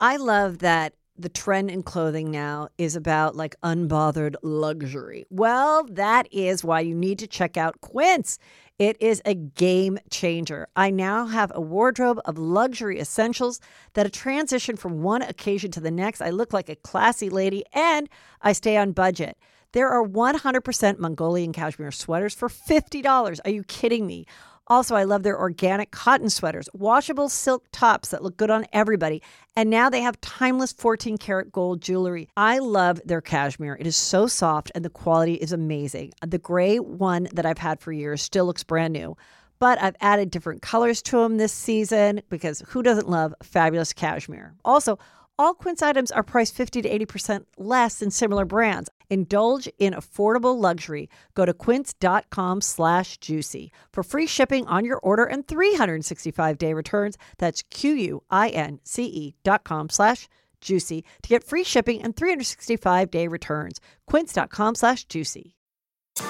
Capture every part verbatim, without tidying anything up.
I love that the trend in clothing now is about like unbothered luxury. Well, that is why you need to check out Quince. It is a game changer. I now have a wardrobe of luxury essentials that a transition from one occasion to the next. I look like a classy lady and I stay on budget. There are one hundred percent Mongolian cashmere sweaters for fifty dollars. Are you kidding me? Also, I love their organic cotton sweaters, washable silk tops that look good on everybody. And now they have timeless fourteen karat gold jewelry. I love their cashmere. It is so soft and the quality is amazing. The gray one that I've had for years still looks brand new. But I've added different colors to them this season because who doesn't love fabulous cashmere? Also, all Quince items are priced fifty to eighty percent less than similar brands. Indulge in affordable luxury. Go to quince.com slash juicy for free shipping on your order and three hundred sixty-five day returns. That's Q-U-I-N-C-E dot com slash juicy to get free shipping and three hundred sixty-five day returns. Quince.com slash juicy.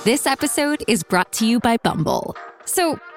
This episode is brought to you by Bumble. So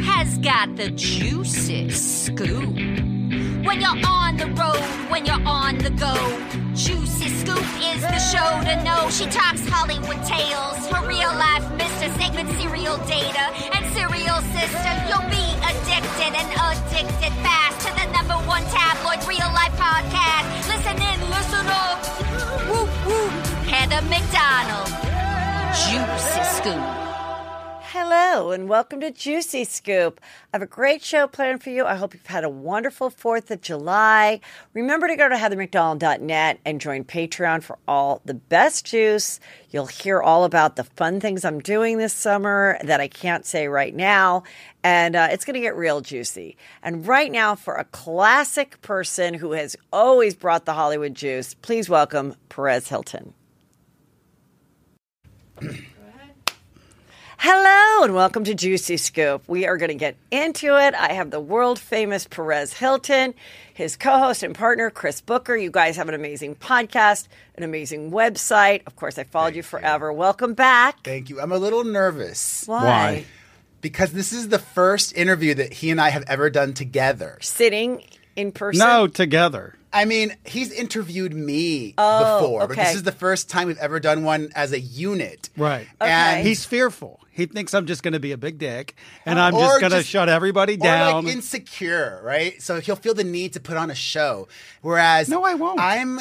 has got the juicy scoop. When you're on the road, when you're on the go, Juicy Scoop is the show to know. She talks Hollywood tales, her real life mister segment, serial data, and serial sister. You'll be addicted and addicted fast to the number one tabloid real life podcast. Listen in, listen up. Woo, woo. Heather McDonald, Juicy Scoop. Hello and welcome to Juicy Scoop. I have a great show planned for you. I hope you've had a wonderful fourth of July. Remember to go to heather mcdonald dot net and join Patreon for all the best juice. You'll hear all about the fun things I'm doing this summer that I can't say right now. And uh, it's going to get real juicy. And right now, for a classic person who has always brought the Hollywood juice, please welcome Perez Hilton. Hello and welcome to Juicy Scoop. We are going to get into it. I have the world-famous Perez Hilton, his co-host and partner, Chris Booker. You guys have an amazing podcast, an amazing website. Of course, I followed you forever. Welcome back. Thank you. I'm a little nervous. Why? Why? Because this is the first interview that he and I have ever done together. Sitting in person? No, together. I mean, he's interviewed me oh, before, okay. But this is the first time we've ever done one as a unit. Right. Okay. And he's fearful. He thinks I'm just going to be a big dick, and I'm or just going to shut everybody down. Or like insecure, right? So he'll feel the need to put on a show. Whereas no, I won't. I'm,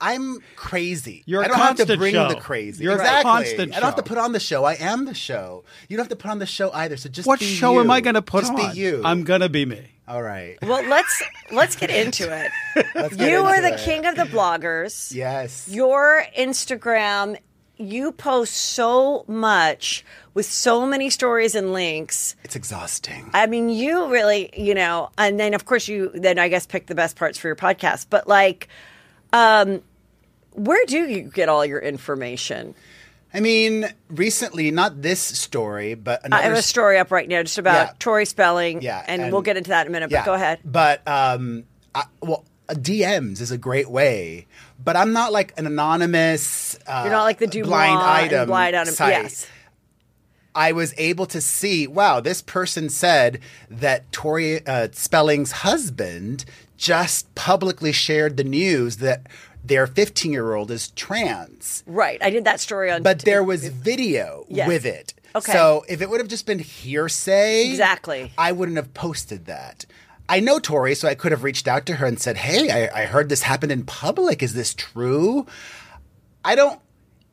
I'm crazy. You're I don't a constant have to bring show. The crazy. You're exactly. a constant show. I don't have to put on the show. I am the show. You don't have to put on the show either. So just what be show you. Am I going to put just on? Just be you. I'm going to be me. All right. Well, let's let's get into it. Let's get you into are the it. King of the bloggers. Yes. Your Instagram, you post so much with so many stories and links. It's exhausting. I mean, you really, you know, and then of course you then I guess pick the best parts for your podcast. But like, um, where do you get all your information? I mean, recently, not this story, but another... I have a story up right now just about yeah. Tori Spelling, yeah, and, and we'll get into that in a minute, yeah. but go ahead. But, um, I, well, D Ms is a great way, but I'm not like an anonymous uh, You're not like the DeuxMoi blind item blind item, site. Yes. I was able to see, wow, this person said that Tori uh, Spelling's husband just publicly shared the news that... their fifteen-year-old is trans. Right. I did that story on... But t- there was video yes. with it. Okay. So if it would have just been hearsay... Exactly. I wouldn't have posted that. I know Tori, so I could have reached out to her and said, hey, I, I heard this happened in public. Is this true? I don't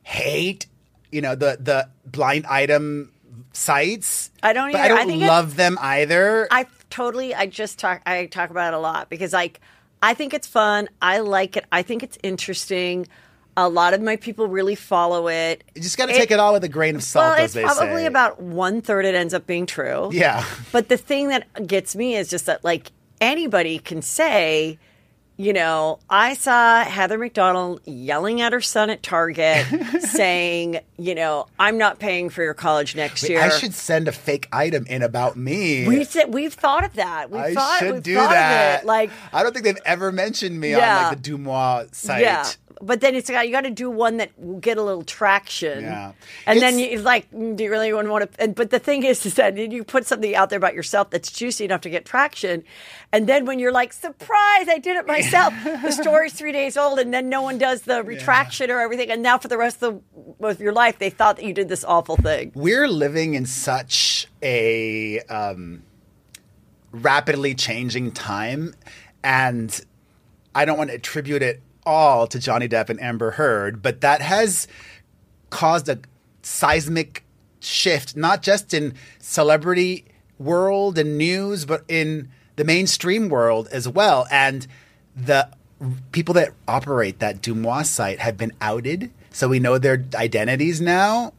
hate, you know, the, the blind item sites. I don't either. But I don't I think love them either. I totally... I just talk... I talk about it a lot because, like... I think it's fun. I like it. I think it's interesting. A lot of my people really follow it. You just got to take it all with a grain of salt, well, as they say. It's probably about one-third it ends up being true. Yeah. But the thing that gets me is just that, like, anybody can say... you know, I saw Heather McDonald yelling at her son at Target saying, you know, I'm not paying for your college next Wait, year. I should send a fake item in about me. We said, we've thought of that. We've I thought, should we've do thought that. Of it. Like, I don't think they've ever mentioned me yeah. on like the DeuxMoi site. Yeah. But then it's like, you got to do one that will get a little traction. Yeah. And it's, then you like, do you really want to? And, but the thing is, is that you put something out there about yourself that's juicy enough to get traction. And then when you're like, surprise, I did it myself. The story's three days old. And then no one does the retraction yeah. or everything. And now for the rest of, the, of your life, they thought that you did this awful thing. We're living in such a um, rapidly changing time. And I don't want to attribute it all to Johnny Depp and Amber Heard, but that has caused a seismic shift, not just in celebrity world and news, but in the mainstream world as well. And the people that operate that DeuxMoi site have been outed, so we know their identities now.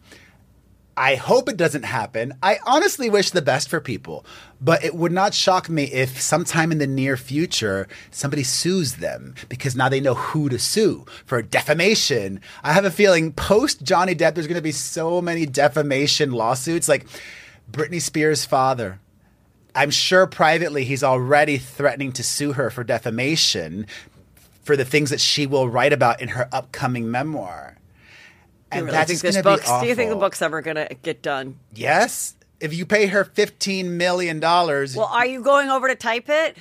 I hope it doesn't happen. I honestly wish the best for people, but it would not shock me if sometime in the near future, somebody sues them because now they know who to sue for defamation. I have a feeling post Johnny Depp, there's going to be so many defamation lawsuits like Britney Spears' father. I'm sure privately he's already threatening to sue her for defamation for the things that she will write about in her upcoming memoir. And really that's this book's, do you think the book's ever going to get done? Yes. If you pay her fifteen million dollars. Well, are you going over to type it?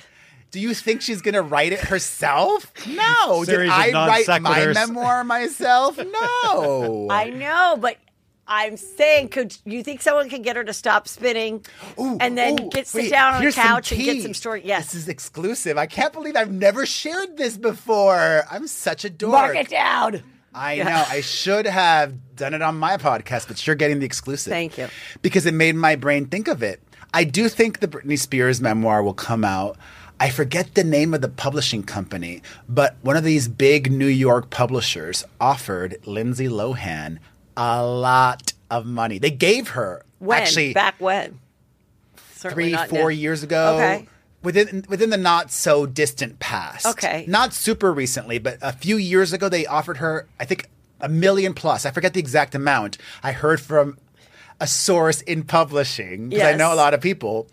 Do you think she's going to write it herself? No. Did I write my memoir myself? No. I know, but I'm saying, could you think someone can get her to stop spinning ooh, and then ooh, get sit wait, down on a couch and get some story? Yes. This is exclusive. I can't believe I've never shared this before. I'm such a dork. Mark it down. I yeah. know. I should have done it on my podcast, but you're getting the exclusive. Thank you. Because it made my brain think of it. I do think the Britney Spears memoir will come out. I forget the name of the publishing company, but one of these big New York publishers offered Lindsay Lohan a lot of money. They gave her. When? Actually, back when? Certainly three, four now. years ago. Okay. Within within the not-so-distant past. Okay. Not super recently, but a few years ago, they offered her, I think, a million plus. I forget the exact amount. I heard from a source in publishing, because yes. I know a lot of people.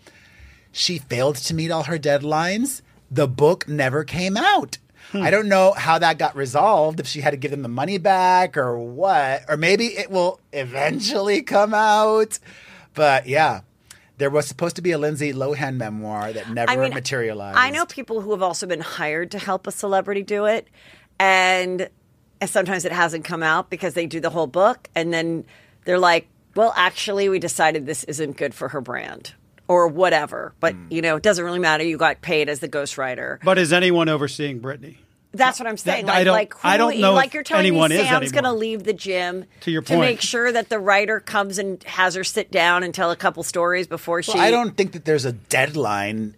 She failed to meet all her deadlines. The book never came out. Hmm. I don't know how that got resolved, if she had to give them the money back or what. Or maybe it will eventually come out. But, yeah. There was supposed to be a Lindsay Lohan memoir that never I mean, materialized. I know people who have also been hired to help a celebrity do it, and sometimes it hasn't come out because they do the whole book, and then they're like, well, actually, we decided this isn't good for her brand or whatever. But, mm. you know, it doesn't really matter. You got paid as the ghostwriter. But is anyone overseeing Britney? That's what I'm saying. That, like, I don't, like, who, I don't know. Like you're telling me Sam's going to leave the gym to, your point. to make sure that the writer comes and has her sit down and tell a couple stories before well, she. I don't think that there's a deadline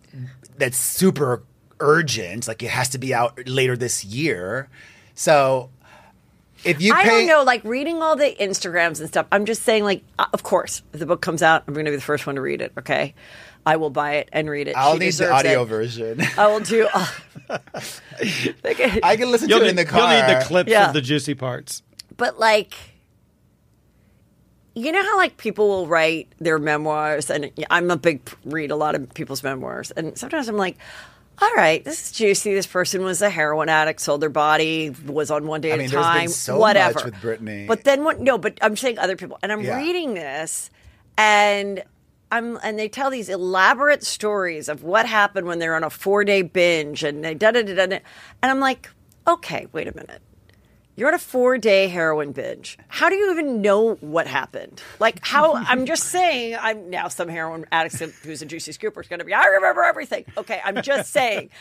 that's super urgent. Like it has to be out later this year. So if you, pay... I don't know. Like reading all the Instagrams and stuff. I'm just saying. Like, of course, if the book comes out, I'm going to be the first one to read it. Okay. I will buy it and read it. I'll she need the audio it. version. I will do. Uh, okay. I can listen you'll to need, it in the car. You'll need the clips yeah. of the juicy parts. But like, you know how like people will write their memoirs, and I'm a big read a lot of people's memoirs, and sometimes I'm like, all right, this is juicy. This person was a heroin addict, sold their body, was on one day I at mean, a time, been so whatever. Much with Britney. But then what? No, but I'm saying other people, and I'm yeah. reading this, and. I'm, and they tell these elaborate stories of what happened when they're on a four-day binge and they da-da-da-da. And I'm like, okay, wait a minute. You're on a four-day heroin binge. How do you even know what happened? Like, how – I'm just saying I'm now some heroin addict who's a Juicy Scooper is going to be, I remember everything. Okay, I'm just saying.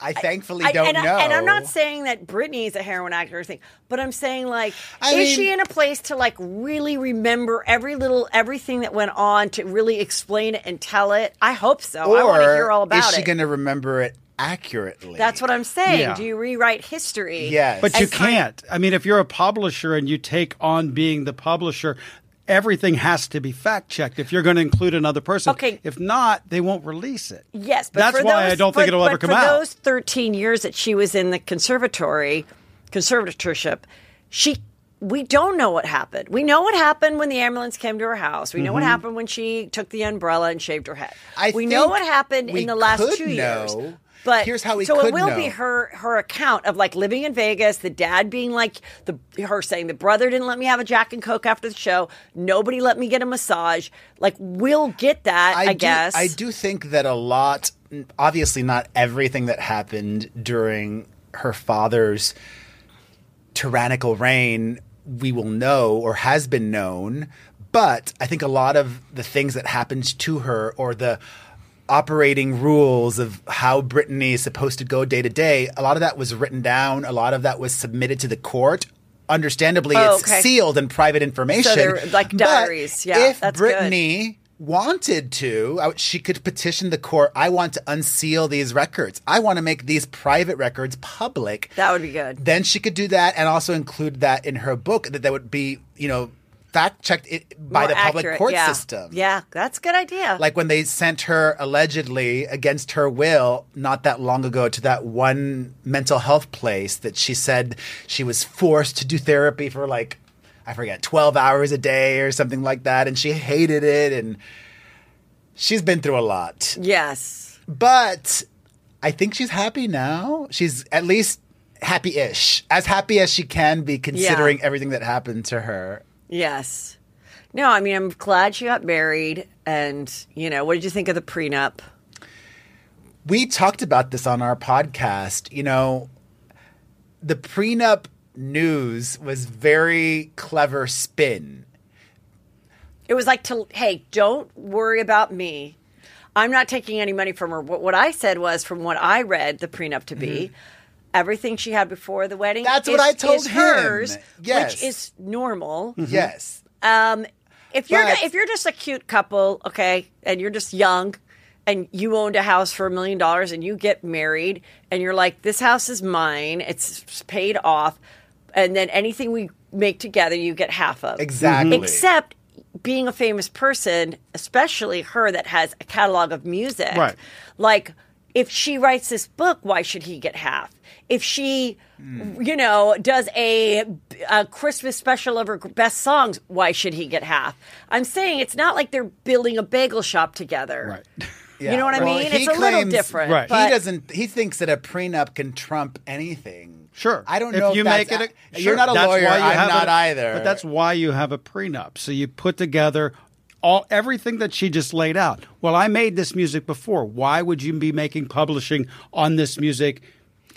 I thankfully I, don't I, and know. I, and I'm not saying that Britney's a heroin addict or anything, but I'm saying, like, I is mean, she in a place to, like, really remember every little, everything that went on to really explain it and tell it? I hope so. I want to hear all about it. Is she going to remember it accurately? That's what I'm saying. Yeah. Do you rewrite history? Yes. But you can't. I mean, if you're a publisher and you take on being the publisher – everything has to be fact-checked if you're going to include another person. Okay. If not, they won't release it. Yes. But that's why those, I don't but, think it'll ever come out. But for those thirteen years that she was in the conservatory, conservatorship, she we don't know what happened. We know what happened when the ambulance came to her house. We know mm-hmm. what happened when she took the umbrella and shaved her head. I we know what happened in the last two know. years. But here's how we so could it will know. be her her account of like living in Vegas, the dad being like the her saying the brother didn't let me have a Jack and Coke after the show, nobody let me get a massage. Like we'll get that, I, I do, guess. I do think that a lot, obviously not everything that happened during her father's tyrannical reign we will know or has been known, but I think a lot of the things that happened to her or the operating rules of how Britney is supposed to go day to day, a lot of that was written down. A lot of that was submitted to the court. Understandably, oh, it's okay. sealed and private information. So they're like diaries. But yeah, if that's Britney good. wanted to, I, she could petition the court, I want to unseal these records. I want to make these private records public. That would be good. Then she could do that and also include that in her book that that would be, you know, fact-checked it by More the public accurate, court yeah. system. Yeah, that's a good idea. Like when they sent her allegedly against her will not that long ago to that one mental health place that she said she was forced to do therapy for like, I forget, twelve hours a day or something like that. And she hated it. And she's been through a lot. Yes. But I think she's happy now. She's at least happy-ish. As happy as she can be considering yeah. everything that happened to her. Yes. No, I mean, I'm glad she got married. And, you know, what did you think of the prenup? We talked about this on our podcast. You know, the prenup news was very clever spin. It was like, to, hey, don't worry about me. I'm not taking any money from her. What, what I said was, from what I read the prenup to be, mm-hmm. everything she had before the wedding That's is, what I told is him. hers, yes. which is normal. Mm-hmm. Yes. Um, if you're but, if you're just a cute couple, okay, and you're just young, and you owned a house for a million dollars, and you get married, and you're like, this house is mine, it's paid off, and then anything we make together, you get half of. Exactly. Mm-hmm. Except being a famous person, especially her that has a catalog of music, right. like, if she writes this book, why should he get half? If she, mm. you know, does a, a Christmas special of her best songs, why should he get half? I'm saying it's not like they're building a bagel shop together. Right. Yeah. You know what well, I mean? It's a claims, little different. Right. He doesn't. He thinks that a prenup can trump anything. Sure. I don't if know. If you make it, a, you're sure, not a lawyer. I'm not a, either. But that's why you have a prenup. So you put together all everything that she just laid out. Well, I made this music before. Why would you be making publishing on this music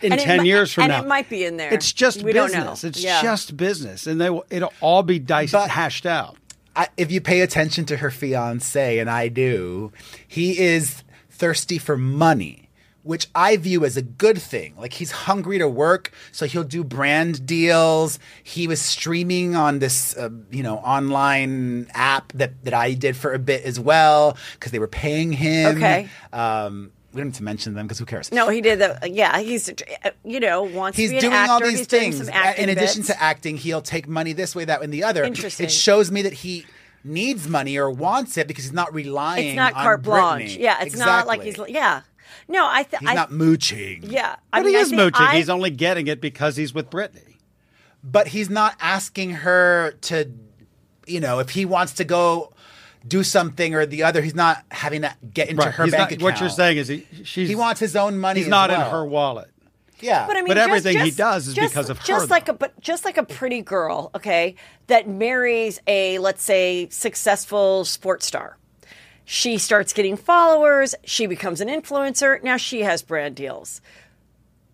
in and ten might, years from and now? And it might be in there. It's just we business. It's yeah. just business, and they will, it'll all be diced but hashed out. I, if you pay attention to her fiance, and I do, he is thirsty for money, which I view as a good thing. Like, he's hungry to work, so he'll do brand deals. He was streaming on this, uh, you know, online app that, that I did for a bit as well because they were paying him. Okay. Um, we don't need to mention them because who cares? No, he did that. Yeah, he's, you know, wants he's to be an actor. He's doing all these he's things. In addition bits. to acting, he'll take money this way, that way, and the other. Interesting. It shows me that he needs money or wants it because he's not relying on It's not on carte blanche. Britney. Yeah, it's exactly. not like he's, yeah. No, I th- he's I th- not mooching. Yeah, I but mean, he is mooching. I... He's only getting it because he's with Britney. But he's not asking her to, you know, if he wants to go do something or the other. He's not having to get into right. her he's bank not, account. What you're saying is he she's, he wants his own money. He's not well. in her wallet. Yeah, but I mean, but just, everything just, he does is just, because of her. Just though. like a, but just like a pretty girl, okay, that marries a let's say successful sports star. She starts getting followers. She becomes an influencer. Now she has brand deals.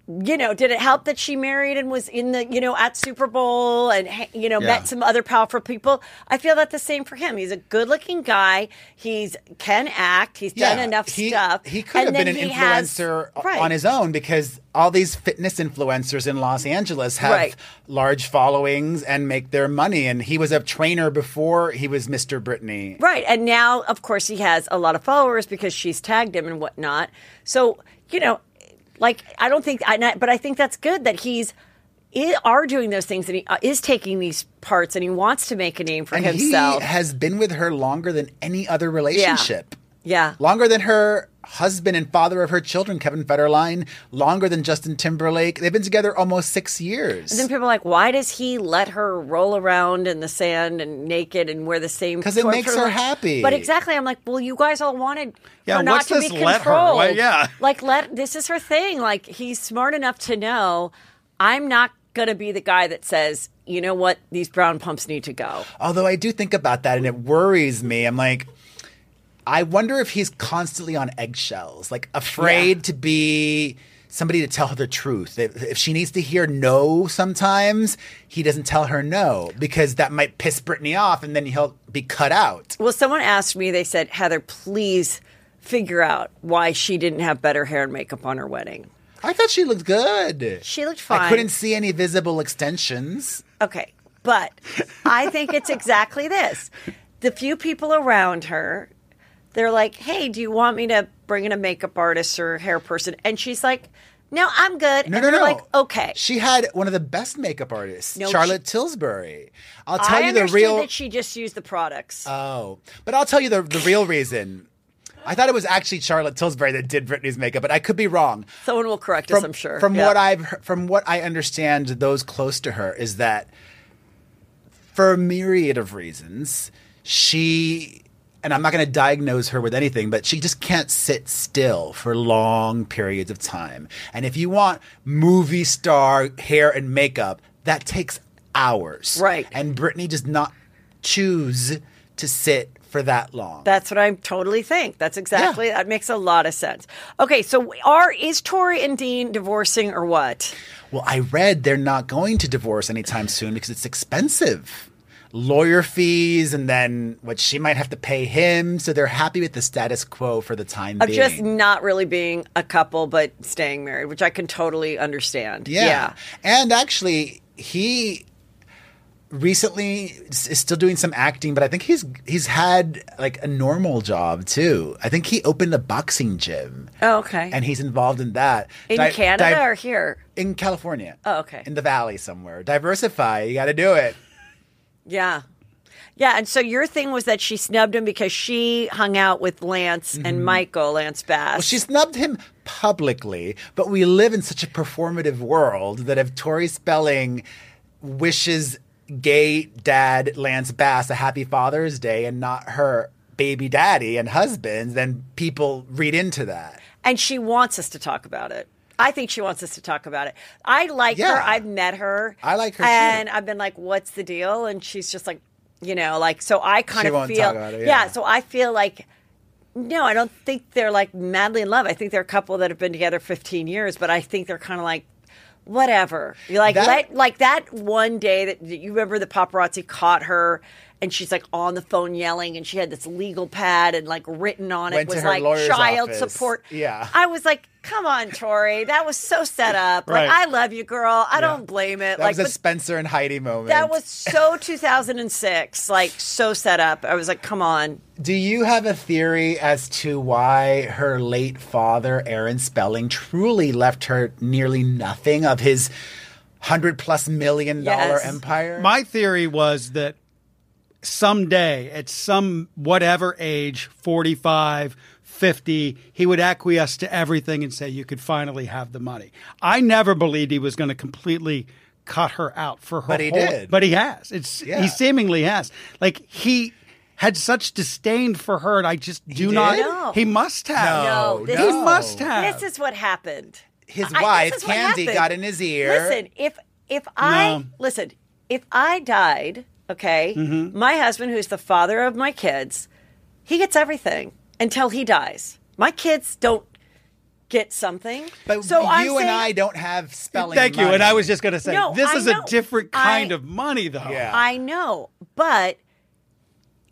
You know, did it help that she married and was in the, you know, at Super Bowl and, you know, yeah. met some other powerful people? I feel that the same for him. He's a good-looking guy. He's can act. He's yeah. done enough he, stuff. He could and have been an influencer has, right. on his own because all these fitness influencers in Los Angeles have right. large followings and make their money. And he was a trainer before he was Mister Britney. Right. And now, of course, he has a lot of followers because she's tagged him and whatnot. So, you know, Like, I don't think, I, but I think that's good that he's are doing those things, and he is taking these parts, and he wants to make a name for and himself. He has been with her longer than any other relationship. Yeah. yeah. Longer than her husband and father of her children, Kevin Federline. Longer than Justin Timberlake. They've been together almost six years. And then people are like, why does he let her roll around in the sand and naked and wear the same... Because it makes her like, happy. But exactly. I'm like, well, you guys all wanted yeah, her not to be controlled. Her, like, yeah. Like, let, this is her thing. Like, he's smart enough to know I'm not going to be the guy that says, you know what, these brown pumps need to go. Although I do think about that, and it worries me. I'm like, I wonder if he's constantly on eggshells, like afraid yeah. to be somebody to tell her the truth. If she needs to hear no sometimes, he doesn't tell her no, because that might piss Britney off, and then he'll be cut out. Well, someone asked me, they said, Heather, please figure out why she didn't have better hair and makeup on her wedding. I thought she looked good. She looked fine. I couldn't see any visible extensions. Okay, but I think it's exactly this. The few people around her, they're like, hey, do you want me to bring in a makeup artist or hair person? And she's like, no, I'm good. No, and no, they're no. like, okay. She had one of the best makeup artists, no, Charlotte she, Tilbury. I'll tell I you the real... I understood that she just used the products. Oh, but I'll tell you the, the real reason. I thought it was actually Charlotte Tilbury that did Britney's makeup, but I could be wrong. Someone will correct from, us, I'm sure. From yeah. what I've, from what I understand, those close to her is that for a myriad of reasons, she, and I'm not going to diagnose her with anything, but she just can't sit still for long periods of time. And if you want movie star hair and makeup, that takes hours. Right. And Britney does not choose to sit for that long. That's what I totally think. That's exactly, yeah. that makes a lot of sense. Okay, so are is Tori and Dean divorcing or what? Well, I read they're not going to divorce anytime soon because it's expensive. Lawyer fees, and then what she might have to pay him. So they're happy with the status quo for the time of being. Of just not really being a couple, but staying married, which I can totally understand. Yeah. yeah. And actually, he... recently is still doing some acting, but I think he's he's had like a normal job too. I think he opened a boxing gym. Oh, okay. And he's involved in that. In Di- Canada di- or here? In California. Oh, okay. In the valley somewhere. Diversify. You got to do it. Yeah. Yeah, and so your thing was that she snubbed him because she hung out with Lance mm-hmm. and Michael, Lance Bass. Well, she snubbed him publicly, but we live in such a performative world that if Tori Spelling wishes gay dad Lance Bass a happy Father's Day and not her baby daddy and husband, then people read into that. And she wants us to talk about it. I think she wants us to talk about it. I like yeah. her. I've met her. I like her and too. I've been like, what's the deal? And she's just like, you know, like, so I kind she of won't feel. Talk about it, yeah. yeah, so I feel like, no, I don't think they're like madly in love. I think they're a couple that have been together fifteen years, but I think they're kind of like, whatever. You're like that, let, like that one day that, that you remember the paparazzi caught her and she's like on the phone yelling and she had this legal pad and like written on it was like child office. Support. Yeah. I was like, come on, Tori. That was so set up. Right. Like, I love you, girl. I yeah. don't blame it. That like, was a Spencer and Heidi moment. That was so two thousand six. Like, so set up. I was like, come on. Do you have a theory as to why her late father, Aaron Spelling, truly left her nearly nothing of his one hundred plus million dollar yes. empire? My theory was that someday, at some whatever age, forty-five, fifty, he would acquiesce to everything and say, you could finally have the money. I never believed he was going to completely cut her out for her. But he whole, did. But he has. It's yeah. He seemingly has. Like, he had such disdain for her, and I just do not. No. He must have. No, this, he must have. This is what happened. His I, wife, Candy, got in his ear. Listen, if if I no. listen, if I died. Okay. Mm-hmm. My husband, who's the father of my kids, he gets everything until he dies. My kids don't get something. But so you I'm and saying, I don't have spelling Thank money. You. And I was just going to say, no, this I is know. A different kind I, of money, though. Yeah. I know. But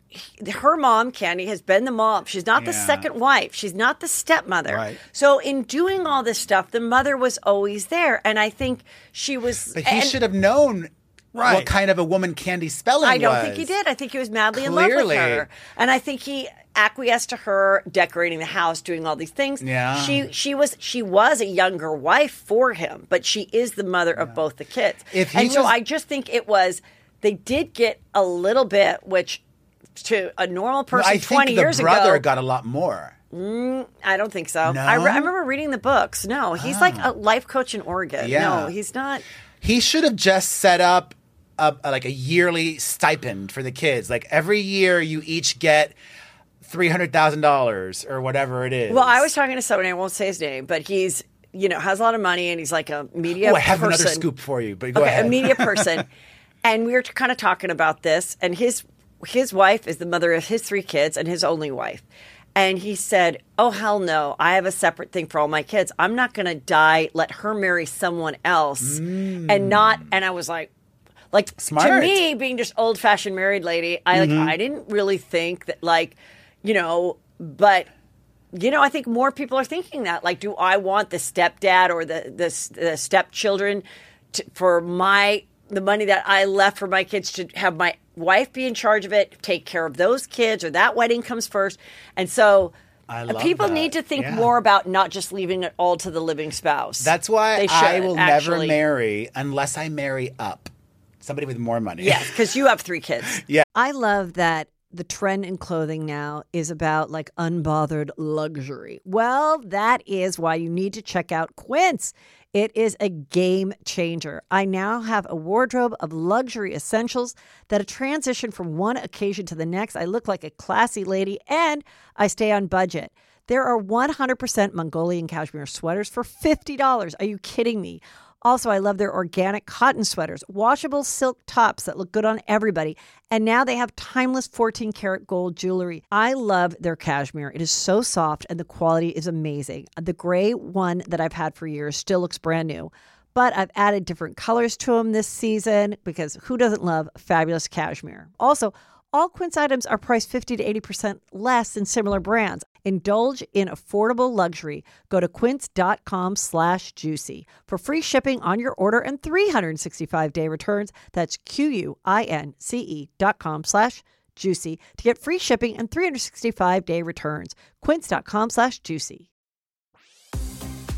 he, her mom, Candy, has been the mom. She's not yeah. the second wife. She's not the stepmother. Right. So in doing all this stuff, the mother was always there. And I think she was. But he and, should have known. Right. What kind of a woman Candy Spelling was. I don't was. Think he did. I think he was madly Clearly. In love with her. And I think he acquiesced to her decorating the house, doing all these things. Yeah. She she was she was a younger wife for him, but she is the mother yeah. of both the kids. If he and was... so I just think it was they did get a little bit, which to a normal person no, twenty years ago. I think the brother ago, got a lot more. Mm, I don't think so. No? I, re- I remember reading the books. No, he's oh. like a life coach in Oregon. Yeah. No, he's not. He should have just set up a, a, like a yearly stipend for the kids. Like every year you each get three hundred thousand dollars or whatever it is. Well, I was talking to someone, I won't say his name, but he's, you know, has a lot of money and he's like a media person. Oh, I have person. another scoop for you, but go okay, ahead. a media person. And we were kind of talking about this, and his his wife is the mother of his three kids and his only wife. And he said, oh, hell no. I have a separate thing for all my kids. I'm not going to die, let her marry someone else mm. and not. And I was like, like Smart. to me, being just old fashioned married lady, I mm-hmm. like I didn't really think that, like, you know, but, you know, I think more people are thinking that, like, do I want the stepdad or the, the, the stepchildren to, for my the money that I left for my kids to have my wife be in charge of it, take care of those kids, or that wedding comes first. And so I love people that. need to think yeah. more about not just leaving it all to the living spouse. That's why I will actually. never marry unless I marry up. Somebody with more money. Yes, because you have three kids. Yeah. I love that the trend in clothing now is about like unbothered luxury. Well, that is why you need to check out Quince. It is a game changer. I now have a wardrobe of luxury essentials that a transition from one occasion to the next. I look like a classy lady and I stay on budget. There are one hundred percent Mongolian cashmere sweaters for fifty dollars. Are you kidding me? Also, I love their organic cotton sweaters, washable silk tops that look good on everybody. And now they have timeless fourteen karat gold jewelry. I love their cashmere. It is so soft and the quality is amazing. The gray one that I've had for years still looks brand new. But I've added different colors to them this season because who doesn't love fabulous cashmere? Also, all Quince items are priced fifty to eighty percent less than similar brands. Indulge in affordable luxury. Go to quince.com slash juicy for free shipping on your order and three hundred sixty-five day returns. That's Q-U-I-N-C-E dot com slash juicy to get free shipping and three hundred sixty-five day returns. Quince.com slash juicy.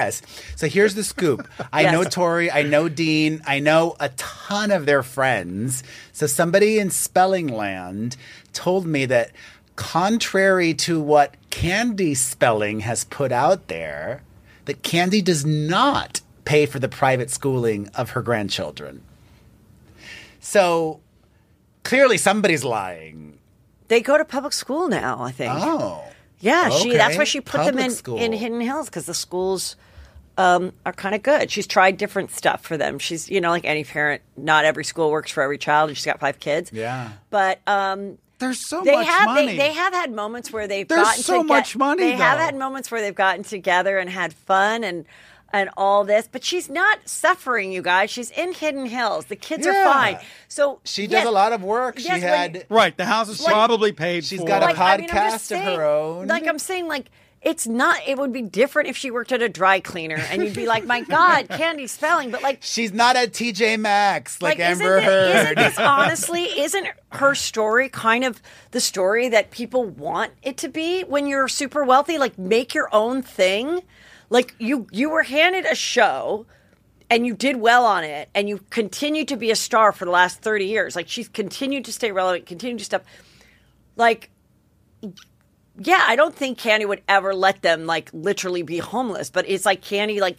Yes. So here's the scoop. I yes. know Tori, I know Dean, I know a ton of their friends. So somebody in Spelling Land told me that contrary to what Candy Spelling has put out there, that Candy does not pay for the private schooling of her grandchildren. So clearly somebody's lying. They go to public school now, I think. Oh. Yeah, okay. she. that's why she put public them in, school. in Hidden Hills, because the schools... Um, are kind of good. She's tried different stuff for them. She's, you know, like any parent, not every school works for every child. And she's got five kids. Yeah. But um, there's so they much have, money. They, they have had moments where they've there's gotten so to much get, money. They though. have had moments where they've gotten together and had fun and and all this. But she's not suffering, you guys. She's in Hidden Hills. The kids yeah. are fine. So she yes, does a lot of work. Yes, she had like, right. The house is like, probably paid. She's for. got a like, podcast I mean, of saying, her own. Like I'm saying, like. It's not, it would be different if she worked at a dry cleaner and you'd be like, my God, Candy Spelling. But like, she's not at T J Maxx like, like Amber isn't Heard. It, isn't this honestly, isn't her story kind of the story that people want it to be when you're super wealthy? Like, make your own thing. Like, you, you were handed a show and you did well on it and you continued to be a star for the last thirty years. Like, she's continued to stay relevant, continued to stuff. Like, yeah, I don't think Candy would ever let them, like, literally be homeless. But it's like Candy, like,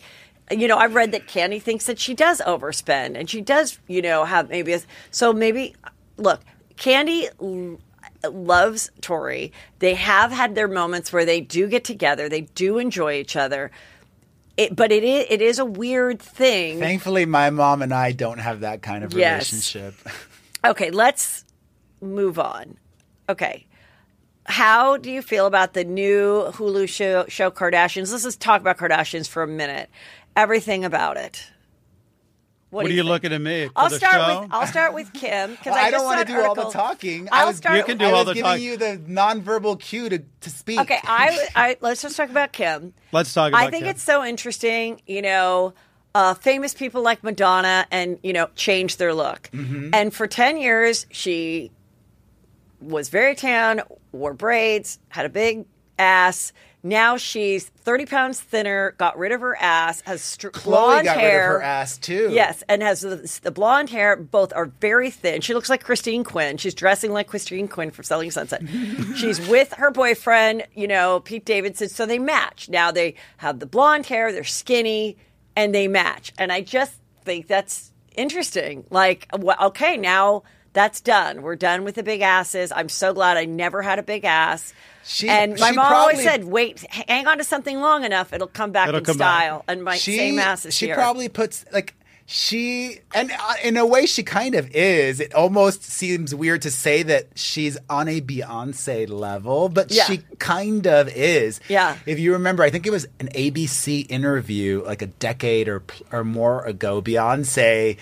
you know, I've read that Candy thinks that she does overspend. And she does, you know, have maybe a... So maybe, look, Candy l- loves Tori. They have had their moments where they do get together. They do enjoy each other. It, but it is, it is a weird thing. Thankfully, my mom and I don't have that kind of relationship. Yes. Okay, let's move on. Okay. How do you feel about the new Hulu show, show Kardashians? Let's just talk about Kardashians for a minute. Everything about it. What, what do you are you think? Looking at me? For I'll the start show? with I'll start with Kim because well, I, I don't want to do article. all the talking. I'll I was start, you can do I all the talking. Giving you the nonverbal cue to, to speak. Okay, I, I let's just talk about Kim. Let's talk. about I think Kim. It's so interesting. You know, uh, famous people like Madonna and you know change their look, mm-hmm. and for ten years she was very tan, wore braids, had a big ass. Now she's thirty pounds thinner, got rid of her ass, has str- blonde got hair. got rid of her ass, too. Yes, and has the, the blonde hair. Both are very thin. She looks like Christine Quinn. She's dressing like Christine Quinn from Selling Sunset. She's with her boyfriend, you know, Pete Davidson, so they match. Now they have the blonde hair, they're skinny, and they match. And I just think that's interesting. Like, okay, now... That's done. We're done with the big asses. I'm so glad I never had a big ass. She, and my she mom probably, always said, wait, hang on to something long enough. It'll come back it'll in come style. Back. And my she, same ass is she here. She probably puts, like, she, and in a way she kind of is. It almost seems weird to say that she's on a Beyonce level, but yeah. she kind of is. Yeah. If you remember, I think it was an A B C interview like a decade or or more ago, Beyonce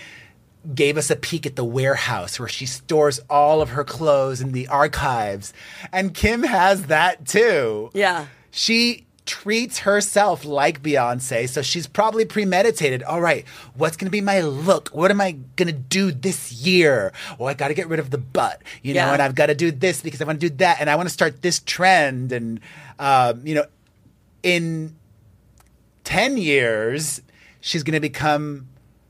gave us a peek at the warehouse where she stores all of her clothes in the archives. And Kim has that too. Yeah. She treats herself like Beyonce, so she's probably premeditated. All right, what's going to be my look? What am I going to do this year? Well, I got to get rid of the butt, you yeah. know, and I've got to do this because I want to do that. And I want to start this trend. And, um, you know, in ten years, she's going to become...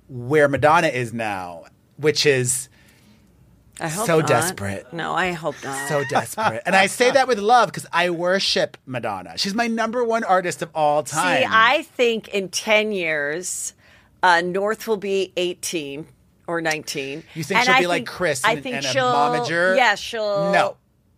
where Madonna is now, which is I hope so not. desperate. No, I hope not. So desperate. And I say that with love because I worship Madonna. She's my number one artist of all time. See, I think in ten years, uh, North will be eighteen or nineteen. You think and she'll I be think, like Chris and, I think and a momager? Yeah, she'll... No.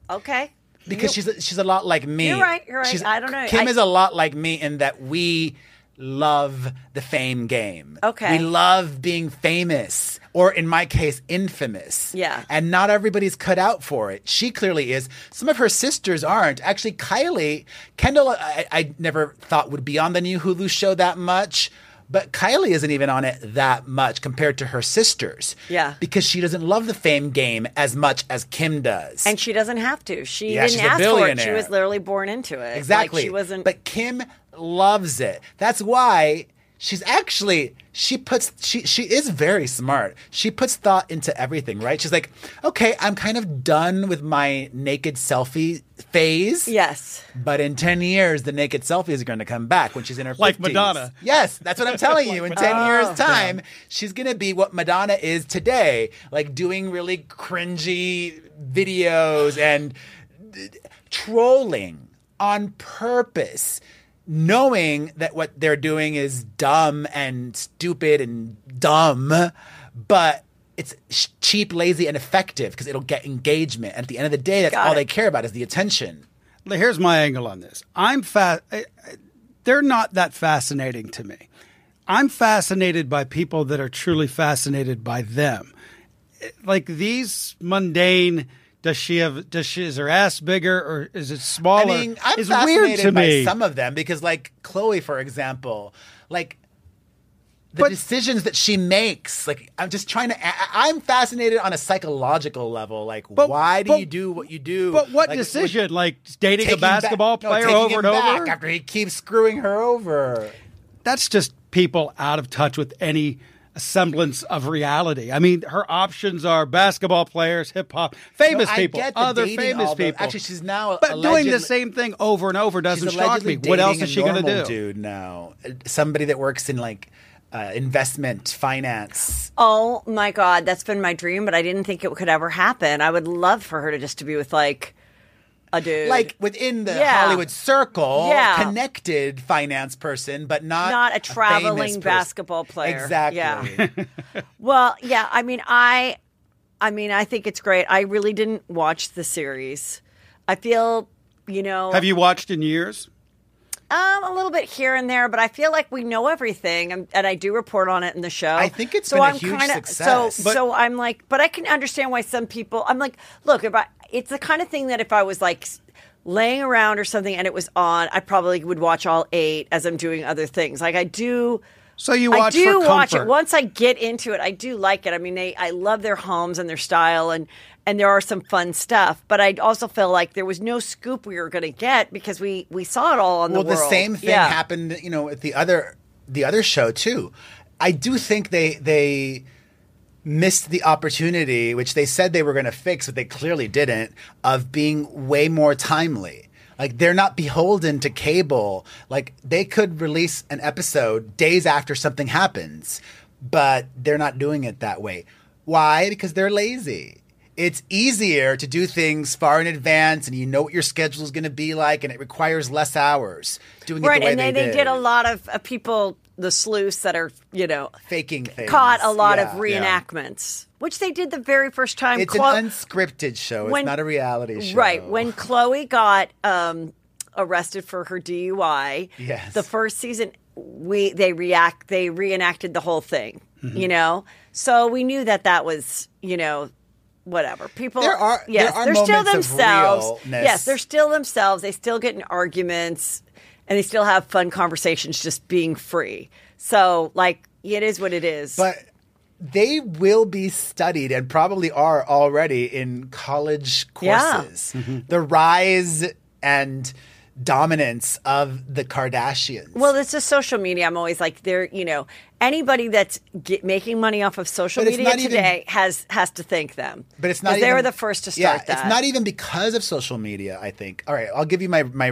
Okay. Because you, she's, a, she's a lot like me. You're right, you're right. She's, I don't know. Kim I, is a lot like me in that we... love the fame game. Okay. We love being famous, or in my case, infamous. Yeah. And not everybody's cut out for it. She clearly is. Some of her sisters aren't. Actually, Kylie, Kendall, I, I never thought would be on the new Hulu show that much, but Kylie isn't even on it that much compared to her sisters. Yeah. Because she doesn't love the fame game as much as Kim does. And she doesn't have to. She yeah, didn't ask for it. She was literally born into it. Exactly. Like she wasn't... But Kim... loves it. That's why she's actually she puts she she is very smart. She puts thought into everything, right? She's like, okay, I'm kind of done with my naked selfie phase. Yes. But in ten years, the naked selfies are going to come back when she's in her like fifties. Madonna. Yes, that's what I'm telling like you. In Madonna. ten years' time, yeah. she's going to be what Madonna is today, like doing really cringy videos and trolling on purpose. Knowing that what they're doing is dumb and stupid and dumb, but it's cheap, lazy, and effective because it'll get engagement. And at the end of the day, that's Got all it. they care about is the attention. Here's my angle on this. I'm fa- I, I, They're not that fascinating to me. I'm fascinated by people that are truly fascinated by them. Like these mundane... Does she have? Does she? Is her ass bigger or is it smaller? I mean, I'm it's fascinated weird to by me. some of them because, like Khloé, for example, like the but, decisions that she makes. Like, I'm just trying to. I'm fascinated on a psychological level. Like, but, why do but, you do what you do? But what like, decision? Like, like, like dating a basketball back, player no, over and over after he keeps screwing her over. That's just people out of touch with any. A semblance of reality. I mean, her options are basketball players, hip hop, famous no, people, other famous people. Actually, she's now but allegedly, doing the same thing over and over doesn't shock me. What else is she going to do? Dude, now somebody that works in like uh, investment finance. Oh my God, that's been my dream, but I didn't think it could ever happen. I would love for her to just to be with like. A dude. Like within the yeah. Hollywood circle, yeah. connected finance person, but not not a traveling a basketball player. Exactly. Yeah. Well, yeah. I mean, I, I mean, I think it's great. I really didn't watch the series. I feel, you know. Have you watched in years? Um, a little bit here and there, but I feel like we know everything, and, and I do report on it in the show. I think it's so been I'm a huge kinda, success. So, but, so I'm like, but I can understand why some people. I'm like, look, if I it's the kind of thing that if I was like laying around or something and it was on, I probably would watch all eight as I'm doing other things. Like I do. So you watch I do for watch comfort. It. Once I get into it, I do like it. I mean, they, I love their homes and their style, and, and there are some fun stuff. But I also feel like there was no scoop we were going to get because we, we saw it all on well, the world. Well, the same thing yeah. happened, you know, at the other the other show too. I do think they they missed the opportunity, which they said they were going to fix, but they clearly didn't, of being way more timely. Like, they're not beholden to cable. Like, they could release an episode days after something happens, but they're not doing it that way. Why? Because they're lazy. It's easier to do things far in advance, and you know what your schedule is going to be like, and it requires less hours doing right, it the way they, they did. Right, and they did a lot of uh, people, the sleuths that are, you know, faking things. Caught a lot yeah, of reenactments. Yeah. Which they did the very first time. It's Khlo- an unscripted show. When, it's not a reality show. Right. When Khloé got um, arrested for her D U I, yes. the first season, we they react they reenacted the whole thing. Mm-hmm. You know, so we knew that that was you know whatever people. There are yes, there are they're moments still themselves. Of realness. Yes, they're still themselves. They still get in arguments, and they still have fun conversations, just being free. So like it is what it is. But. They will be studied and probably are already in college courses. Yeah. Mm-hmm. The rise and dominance of the Kardashians. Well, it's just social media. I'm always like, they're, you know, anybody that's get, making money off of social media today even, has has to thank them. But it's not even, they were the first to start yeah, that. It's not even because of social media, I think. All right, I'll give you my... my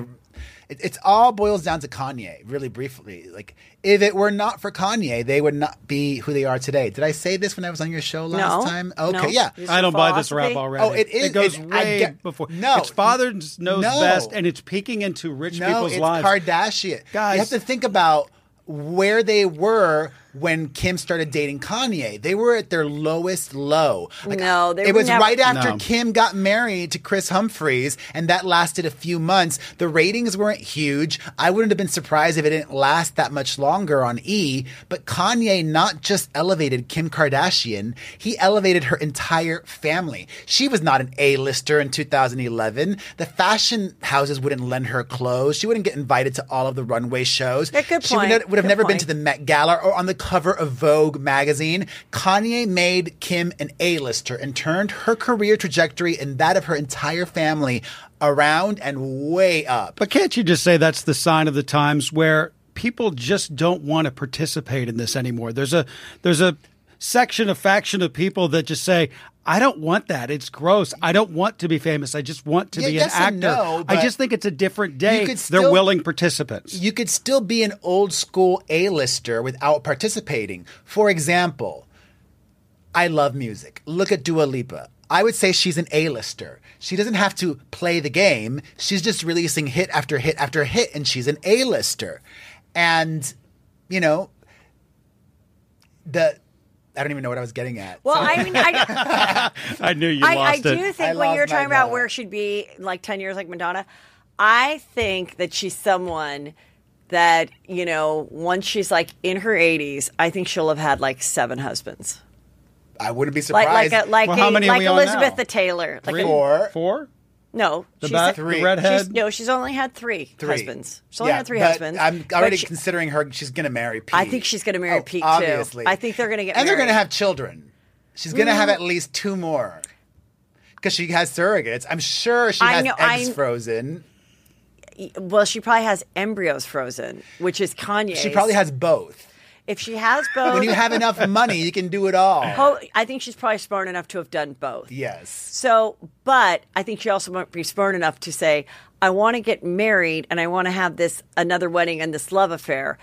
It it's all boils down to Kanye, really briefly. Like, if it were not for Kanye, they would not be who they are today. Did I say this when I was on your show last no, time? Okay, no. yeah. I don't buy this rap already. Oh, it is. It goes it, way get, before. No. It's father knows no, best, and it's peeking into rich no, people's it's lives. Kardashian. Guys. You have to think about where they were when Kim started dating Kanye. They were at their lowest low. Like, no, they it was never, right after no. Kim got married to Chris Humphries, and that lasted a few months. The ratings weren't huge. I wouldn't have been surprised if it didn't last that much longer on E. But Kanye not just elevated Kim Kardashian, he elevated her entire family. She was not an A-lister in two thousand eleven. The fashion houses wouldn't lend her clothes. She wouldn't get invited to all of the runway shows. Yeah, good point. She would, not, would have good never point. Been to the Met Gala or on the cover of Vogue magazine. Kanye made Kim an A-lister and turned her career trajectory and that of her entire family around and way up. But can't you just say that's the sign of the times where people just don't want to participate in this anymore? There's a there's a section, a faction of people that just say, I don't want that. It's gross. I don't want to be famous. I just want to yeah, be yes an actor. No, I just think it's a different day. Still, they're willing participants. You could still be an old school A-lister without participating. For example, I love music. Look at Dua Lipa. I would say she's an A-lister. She doesn't have to play the game. She's just releasing hit after hit after hit, and she's an A-lister. And, you know, the... I don't even know what I was getting at. Well, so. I mean, I, I knew you I, lost I it. I do think I when you're talking about mother. Where she'd be like ten years like Madonna, I think that she's someone that, you know, once she's like in her eighties, I think she'll have had like seven husbands. I wouldn't be surprised. Like, like, a, like, well, a, how many like are we Elizabeth on now? The Taylor. Three. Like a, four. Four? No, the she's back, had, three. The redhead. She's, no, she's only had three, three. husbands. She's only yeah, had three husbands. I'm already she, considering her. She's going to marry Pete. I think she's going to marry oh, Pete obviously. Too. I think they're going to get and married. And they're going to have children. She's going to mm. have at least two more because she has surrogates. I'm sure she has know, eggs I'm, frozen. Well, she probably has embryos frozen, which is Kanye's. She probably has both. If she has both. When you have enough money, you can do it all. I think she's probably smart enough to have done both. Yes. So, but I think she also might be smart enough to say, I want to get married and I want to have this another wedding and this love affair,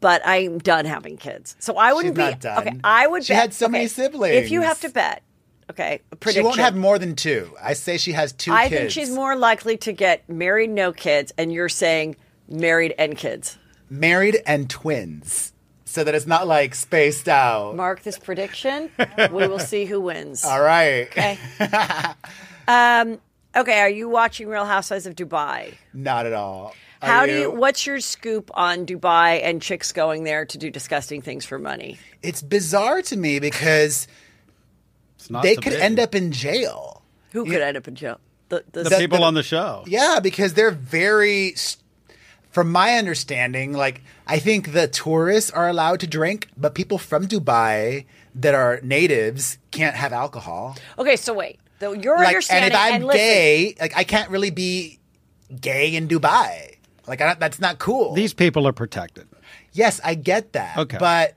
but I'm done having kids. So I wouldn't she's be. Not done. Okay, I would she bet. She had so okay, many siblings. If you have to bet, okay, a prediction. She won't have more than two. I say she has two I kids. I think she's more likely to get married, no kids, and you're saying married and kids. Married and twins. So that it's not like spaced out. Mark this prediction. We will see who wins. All right. Okay. um, okay. Are you watching Real Housewives of Dubai? Not at all. Are How you? do you? What's your scoop on Dubai and chicks going there to do disgusting things for money? It's bizarre to me because it's not they could big. end up in jail. Who you, could end up in jail? the the, the people the, on the show. Yeah, because they're very. From my understanding, like I think the tourists are allowed to drink, but people from Dubai that are natives can't have alcohol. Okay, so wait. So your like, understanding, and if I'm and listen, gay, like I can't really be gay in Dubai. Like I don't, that's not cool. These people are protected. Yes, I get that. Okay, but.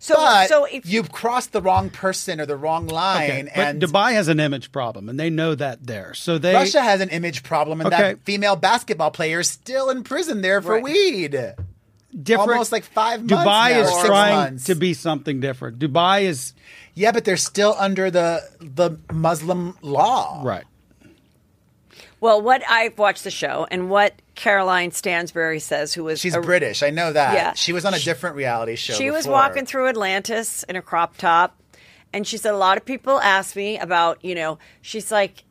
So, but so if, you've crossed the wrong person or the wrong line. Okay, but and Dubai has an image problem, and they know that there. So they Russia has an image problem, and okay. that female basketball player is still in prison there for right. weed. Different, almost like five months. Dubai now, is or trying months. to be something different. Dubai is yeah, but they're still under the the Muslim law, right? Well, what I've watched the show and what Caroline Stansbury says, who was... She's a, British. I know that. Yeah. She was on a she, different reality show She before. was walking through Atlantis in a crop top. And she said, a lot of people ask me about, you know, she's like,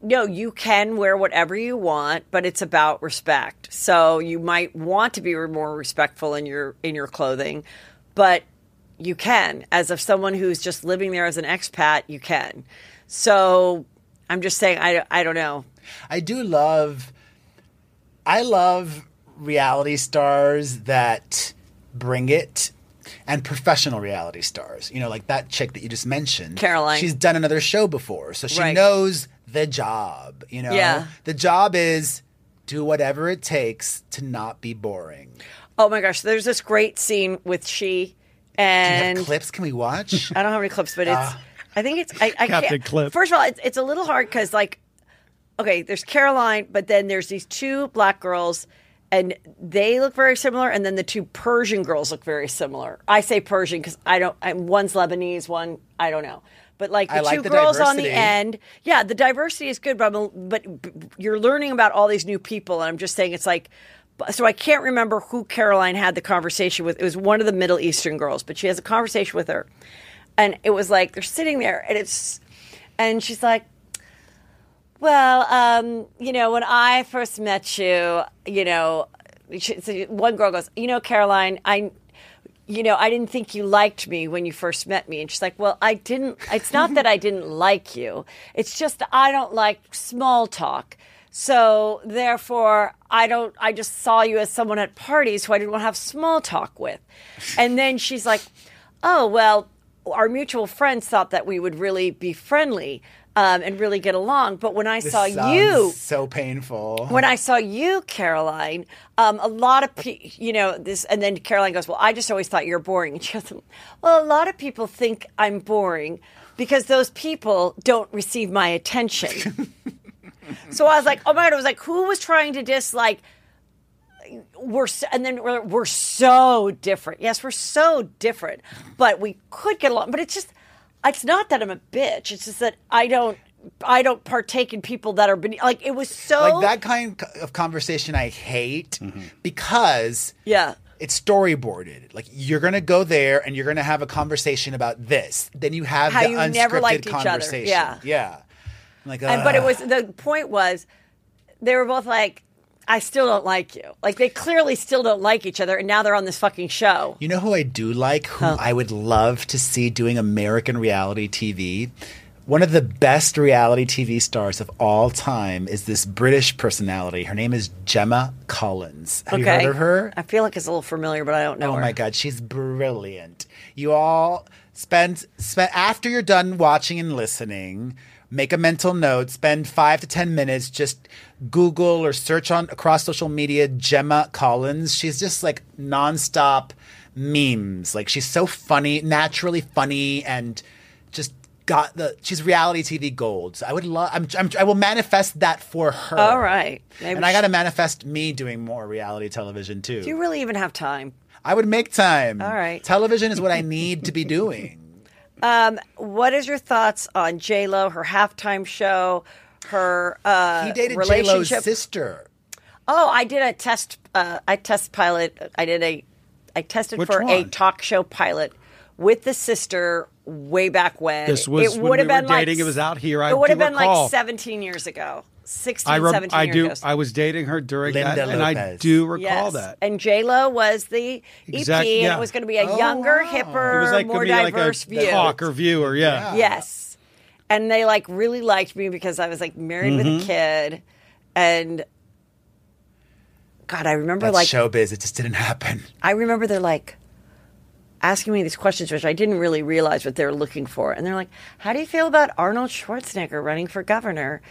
no, you can wear whatever you want, but it's about respect. So you might want to be more respectful in your in your clothing, but you can. As of someone who's just living there as an expat, you can. So... I'm just saying, I, I don't know. I do love, I love reality stars that bring it and professional reality stars. You know, like that chick that you just mentioned. Caroline. She's done another show before, so she right. knows the job, you know? Yeah. The job is do whatever it takes to not be boring. Oh my gosh, there's this great scene with she and... Do you have clips? Can we watch? I don't have any clips, but it's... Uh, I think it's I, I can't. Clip. First of all, it's, it's a little hard because, like, okay, there's Caroline, but then there's these two black girls, and they look very similar, and then the two Persian girls look very similar. I say Persian because I don't. I'm, one's Lebanese, one I don't know, but like the I two like the girls diversity. on the end, yeah, the diversity is good, but I'm, but you're learning about all these new people, and I'm just saying it's like. So I can't remember who Caroline had the conversation with. It was one of the Middle Eastern girls, but she has a conversation with her. And it was like, they're sitting there and it's, and she's like, well, um, you know, when I first met you, you know, she, so one girl goes, you know, Caroline, I, you know, I didn't think you liked me when you first met me. And she's like, well, I didn't, it's not that I didn't like you. It's just, I don't like small talk. So therefore I don't, I just saw you as someone at parties who I didn't want to have small talk with. And then she's like, oh, well, our mutual friends thought that we would really be friendly um, and really get along. But when I this saw you... so painful. When I saw you, Caroline, um, a lot of people, you know, this... And then Caroline goes, well, I just always thought you were boring. And she goes, well, a lot of people think I'm boring because those people don't receive my attention. So I was like, oh, my God. It was like, who was trying to diss, like... We're so, and then we're, we're so different. Yes, we're so different, but we could get along. But it's just, it's not that I'm a bitch. It's just that I don't, I don't partake in people that are beneath, like it was so like that kind of conversation. I hate mm-hmm. because yeah, it's storyboarded. Like you're gonna go there and you're gonna have a conversation about this. Then you have how the you unscripted never liked conversation. Each other. Yeah, yeah. I'm like, and, but it was the point was they were both like. I still don't like you. Like, they clearly still don't like each other, and now they're on this fucking show. You know who I do like, who huh. I would love to see doing American reality T V? One of the best reality T V stars of all time is this British personality. Her name is Gemma Collins. Have okay. you heard of her? I feel like it's a little familiar, but I don't know oh her. Oh, my God. She's brilliant. You all spend, spend – after you're done watching and listening – make a mental note, spend five to ten minutes, just Google or search on across social media, Gemma Collins. She's just like nonstop memes. Like she's so funny, naturally funny, and just got the, she's reality T V gold. So I would love, I'm, I'm, I will manifest that for her. All right. Maybe and I got to manifest me doing more reality television too. Do you really even have time? I would make time. All right. Television is what I need to be doing. Um, what is your thoughts on J-Lo, her halftime show, her uh, he dated relationship? J-Lo's sister. Oh, I did a test. Uh, I test pilot. I did a. I tested Which for one? a talk show pilot with the sister way back when. This was it when we been were like, dating. It was out here. I it would have been recall. like seventeen years ago. sixteen, I rem- seventeen I years do, ago. I was dating her during Linda that, Lopez. and I do recall yes. that. And J-Lo was the exact, E P, yeah. and it was going to be a oh, younger, wow. hipper, it was like, more diverse like a view. talker viewer, yeah. yeah. Yes. And they, like, really liked me because I was, like, married mm-hmm. with a kid. And, God, I remember, that's like... showbiz. It just didn't happen. I remember they're, like, asking me these questions, which I didn't really realize what they were looking for. And they're like, how do you feel about Arnold Schwarzenegger running for governor?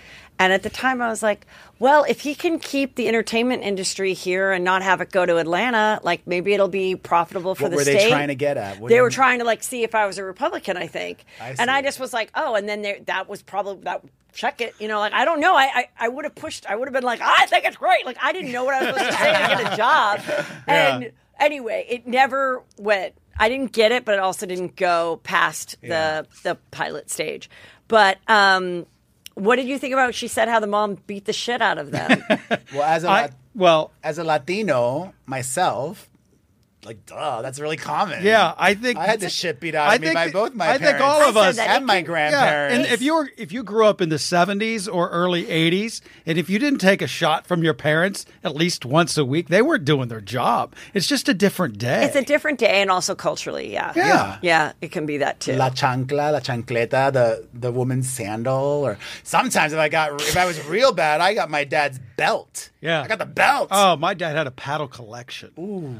And at the time, I was like, well, if he can keep the entertainment industry here and not have it go to Atlanta, like, maybe it'll be profitable for what the state. What were they trying to get at? What they were mean? Trying to, like, see if I was a Republican, I think. I and I just was like, oh, and then there, that was probably, that check it. You know, like, I don't know. I, I, I would have pushed, I would have been like, I think it's great. Like, I didn't know what I was supposed to say to get a job. And yeah. anyway, it never went. I didn't get it, but it also didn't go past yeah. the the pilot stage. But, um... what did you think about? She said how the mom beat the shit out of them. well, as a I, well, as a Latino myself, like, duh, that's really common. Yeah, I think I had the shit beat out of me by the, both my I parents. I think all of us and my grandparents. Yeah, and if you were, if you grew up in the seventies or early eighties, and if you didn't take a shot from your parents at least once a week, they weren't doing their job. It's just a different day. It's a different day, and also culturally, yeah, yeah, yeah. yeah it can be that too. La chancla, la chancleta, the the woman's sandal, or sometimes if I got if I was real bad, I got my dad's belt. Yeah, I got the belt. Oh, my dad had a paddle collection. Ooh.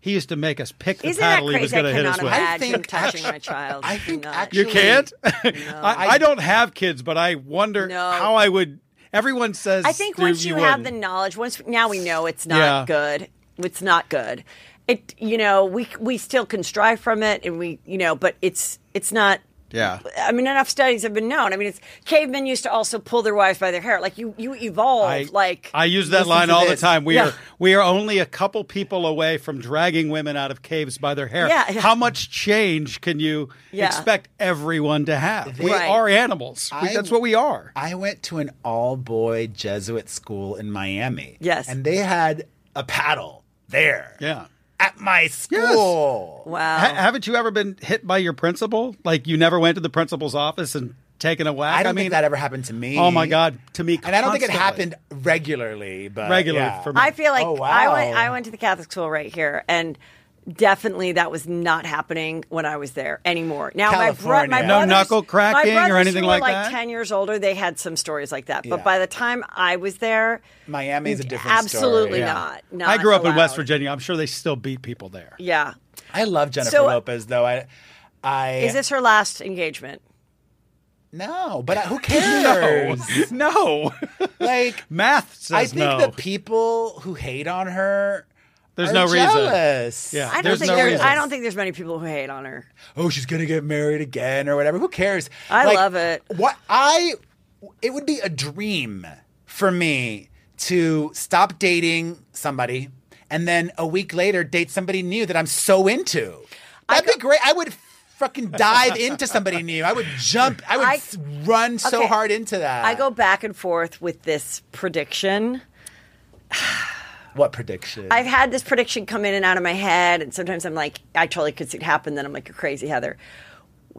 He used to make us pick the Isn't paddle he was going to hit us with. I think touching my child. I think actually, you can't. No. I, I don't have kids, but I wonder no. how I would. Everyone says. I think once you, you have the knowledge, once now we know it's not yeah. good. It's not good. It you know we we still can strive from it, and we you know, but it's it's not. Yeah, I mean, enough studies have been known. I mean, it's cavemen used to also pull their wives by their hair. Like you, you evolved. I, like I use that line all this. the time. We yeah. are we are only a couple people away from dragging women out of caves by their hair. Yeah, yeah. How much change can you yeah. expect everyone to have? They, we right. are animals. I, That's what we are. I went to an all-boy Jesuit school in Miami. Yes, and they had a paddle there. Yeah. At my school. Yes. Wow. Ha- haven't you ever been hit by your principal? Like you never went to the principal's office and taken a whack? I don't I mean, think that ever happened to me. Oh, my God. To me constantly. And I don't think it happened regularly. But regularly yeah. for me. I feel like oh, wow. I, went, I went to the Catholic school right here. And definitely that was not happening when I was there anymore. Now, California. my, bro- my brothers, No knuckle cracking my or anything like that? My brothers were like ten years older. They had some stories like that. But yeah. by the time I was there... Miami's a different absolutely story. Absolutely not, yeah. not. I grew up allowed. in West Virginia. I'm sure they still beat people there. Yeah. I love Jennifer so, Lopez, though. I, I Is this her last engagement? No, but who cares? no. no. Like math says I think no. the people who hate on her... There's no jealous. reason. Yeah, I don't think no there's. I don't think there's many people who hate on her. Oh, she's gonna get married again or whatever. Who cares? I like, love it. What I, it would be a dream for me to stop dating somebody and then a week later date somebody new that I'm so into. That'd go- be great. I would fucking dive into somebody new. I would jump. I would I, run so okay. hard into that. I go back and forth with this prediction. What prediction? I've had this prediction come in and out of my head, and sometimes I'm like, I totally could see it happen. Then I'm like, you're crazy, Heather.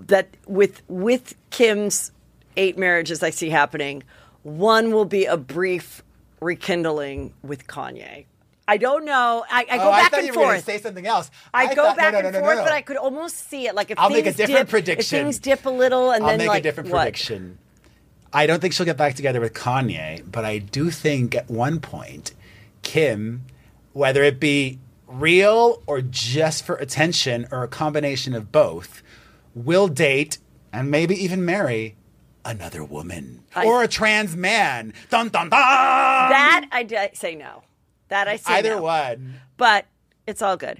That with with Kim's eight marriages I see happening, one will be a brief rekindling with Kanye. I don't know. I, I go oh, back I and you were forth. Say something else. I, I go thought, back no, no, and no, no, forth, no, no. but I could almost see it. Like if I'll things make a different dip, prediction. If things dip a little, and I'll then make like, a different what? prediction. I don't think she'll get back together with Kanye, but I do think at one point. Kim, whether it be real or just for attention or a combination of both, will date and maybe even marry another woman I, or a trans man. Dun, dun, dun. That I d- say no. That I say Either no. one. But it's all good.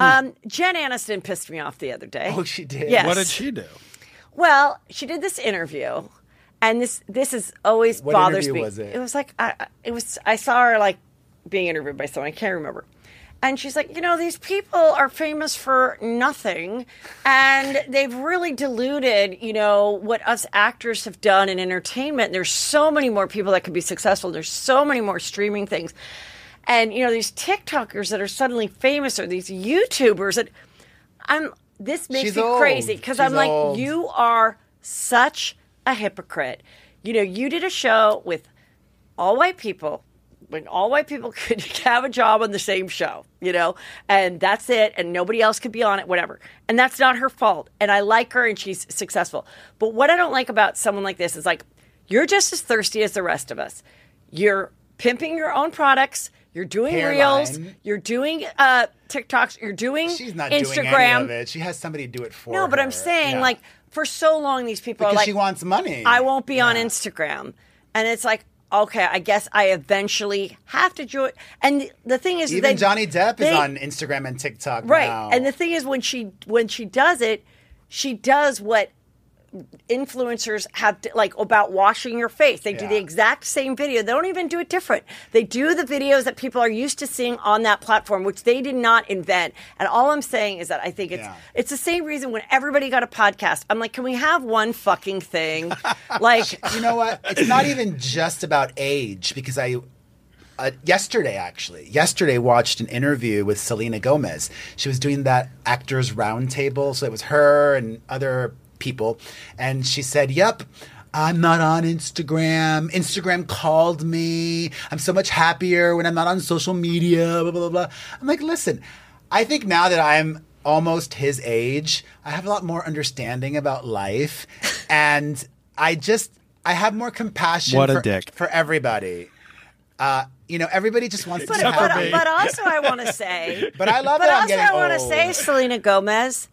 Um, Jen Aniston pissed me off the other day. Oh, she did? Yes. What did she do? Well, she did this interview, and this this is always what bothers me. What was it? It was like, I, it was, I saw her like being interviewed by someone, I can't remember. And she's like, you know, these people are famous for nothing, and they've really diluted, you know, what us actors have done in entertainment. There's so many more people that could be successful. There's so many more streaming things. And, you know, these TikTokers that are suddenly famous or these YouTubers that I'm, this makes She's me old. crazy because I'm like, old. you are such a hypocrite. You know, you did a show with all white people when all white people could have a job on the same show, you know, and that's it. And nobody else could be on it, whatever. And that's not her fault. And I like her and she's successful. But what I don't like about someone like this is like, you're just as thirsty as the rest of us. You're pimping your own products. You're doing Hairline. reels. You're doing uh, TikToks. You're doing Instagram. She's not Instagram. doing any of it. She has somebody do it for her. No, but her. I'm saying, yeah. like, for so long, these people because are like, she wants money. I won't be yeah. on Instagram. And it's like, okay, I guess I eventually have to do it. And the thing is, even they, Johnny Depp they, is on Instagram and TikTok right. now. And the thing is, when she when she does it, she does what influencers have to, like about washing your face. They yeah. do the exact same video. They don't even do it different. They do the videos that people are used to seeing on that platform, which they did not invent. And all I'm saying is that I think it's yeah. it's the same reason when everybody got a podcast. I'm like, can we have one fucking thing? Like, you know what? It's not even just about age because I. Uh, yesterday, actually, yesterday watched an interview with Selena Gomez. She was doing that Actors Roundtable, so it was her and other people, and she said, yep, I'm not on Instagram. Instagram called me. I'm so much happier when I'm not on social media, blah, blah, blah. I'm like, listen, I think now that I'm almost his age, I have a lot more understanding about life, and I just, I have more compassion what a for, dick. for everybody. Uh, you know, everybody just wants to have but, but also I want to say, but I love but that I'm getting old. But also I want to say, Selena Gomez,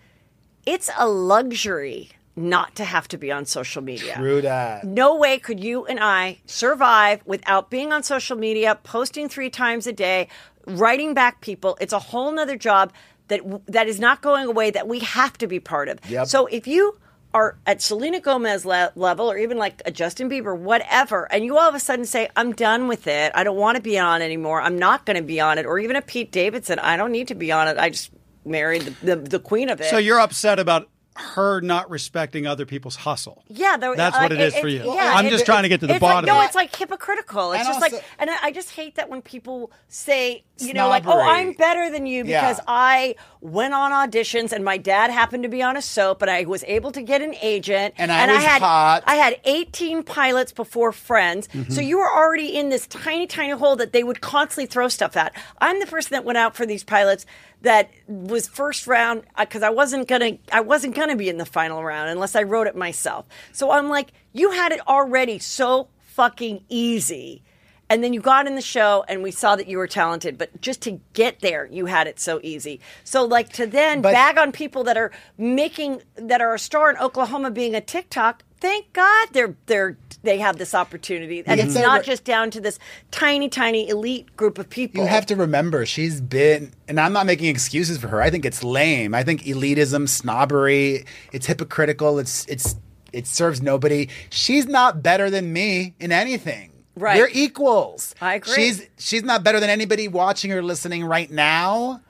it's a luxury not to have to be on social media. True that. No way could you and I survive without being on social media, posting three times a day, writing back people. It's a whole nother job that that is not going away that we have to be part of. Yep. So if you are at Selena Gomez le- level or even like a Justin Bieber, whatever, and you all of a sudden say, I'm done with it. I don't want to be on anymore. I'm not going to be on it. Or even a Pete Davidson. I don't need to be on it. I just married the, the the queen of it. So you're upset about her not respecting other people's hustle. Yeah. The, That's uh, what it, it is it, for you. Yeah, I'm it, just it, trying to get to the bottom like, no, of it. No, it's like hypocritical. It's and just also, like, and I just hate that when people say, you snobbery. know, like, oh, I'm better than you because yeah. I went on auditions and my dad happened to be on a soap and I was able to get an agent. And I and was I had, hot. I had eighteen pilots before Friends. Mm-hmm. So you were already in this tiny, tiny hole that they would constantly throw stuff at. I'm the person that went out for these pilots that was first round because I wasn't gonna I wasn't gonna be in the final round unless I wrote it myself. So I'm like, you had it already so fucking easy, and then you got in the show and we saw that you were talented, but just to get there, you had it so easy. So like to then but, bag on people that are making that are a star in Oklahoma being a TikTok. Thank God they're they're they have this opportunity, and it's not re- just down to this tiny, tiny elite group of people. You have to remember, she's been, and I'm not making excuses for her. I think it's lame. I think elitism, snobbery, it's hypocritical. It's it's it serves nobody. She's not better than me in anything. Right, we're equals. I agree. She's she's not better than anybody watching or listening right now.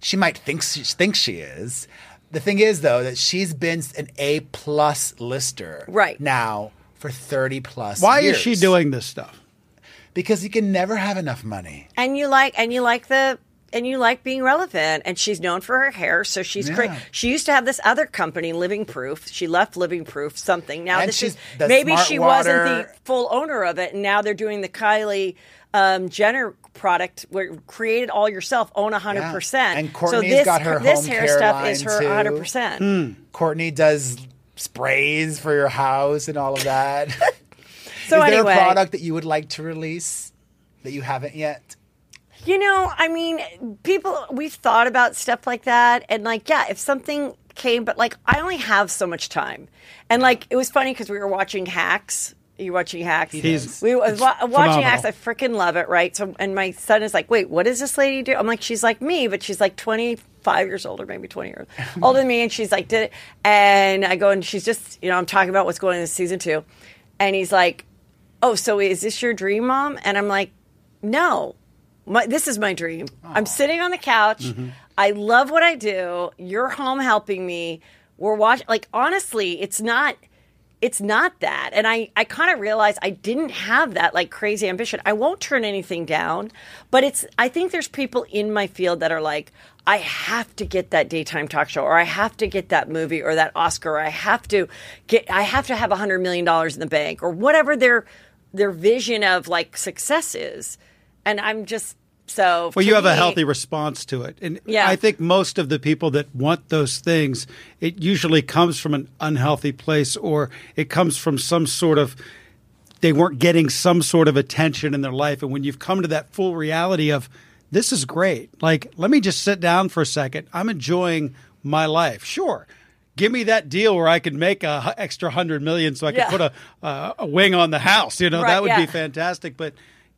She might think she thinks she is. The thing is, though, that she's been an A-plus lister right. now for thirty-plus years. Why is she doing this stuff? Because you can never have enough money. And you like and you like the and you like being relevant. And she's known for her hair, so she's yeah. crazy. She used to have this other company, Living Proof. She left Living Proof something. Now and this is maybe she water. wasn't the full owner of it, and now they're doing the Kylie um, Jenner product where created all yourself, own one hundred percent. Yeah. And Courtney's so this, got her this home hair care stuff is her too. one hundred percent. Mm. Courtney does sprays for your house and all of that. So is there anyway, a product that you would like to release that you haven't yet? You know, I mean, people, we've thought about stuff like that, and like, yeah, if something came, but like I only have so much time. And like it was funny because we were watching Hacks. Are you watching Hacks? He's we was wa- watching phenomenal. Hacks. I freaking love it, right? So, and my son is like, "Wait, what does this lady do?" I'm like, "She's like me, but she's like twenty-five years older, maybe twenty years older than me." And she's like, "Did it?" And I go, and she's just, you know, I'm talking about what's going on in season two, and he's like, "Oh, so is this your dream, Mom?" And I'm like, "No, my, this is my dream. Aww. I'm sitting on the couch. Mm-hmm. I love what I do. You're home helping me. We're watching. Like, honestly, it's not." It's not that. And I, I kind of realized I didn't have that like crazy ambition. I won't turn anything down, but it's, I think there's people in my field that are like, I have to get that daytime talk show, or I have to get that movie or that Oscar, or I have to get, I have to have a hundred million dollars in the bank, or whatever their, their vision of like success is. And I'm just, so well, you me, have a healthy response to it. And yeah. I think most of the people that want those things, it usually comes from an unhealthy place, or it comes from some sort of, they weren't getting some sort of attention in their life. And when you've come to that full reality of, this is great. Like, let me just sit down for a second. I'm enjoying my life. Sure. Give me that deal where I could make a extra hundred million so I could yeah. put a, uh, a wing on the house. You know, right, that would yeah. be fantastic. But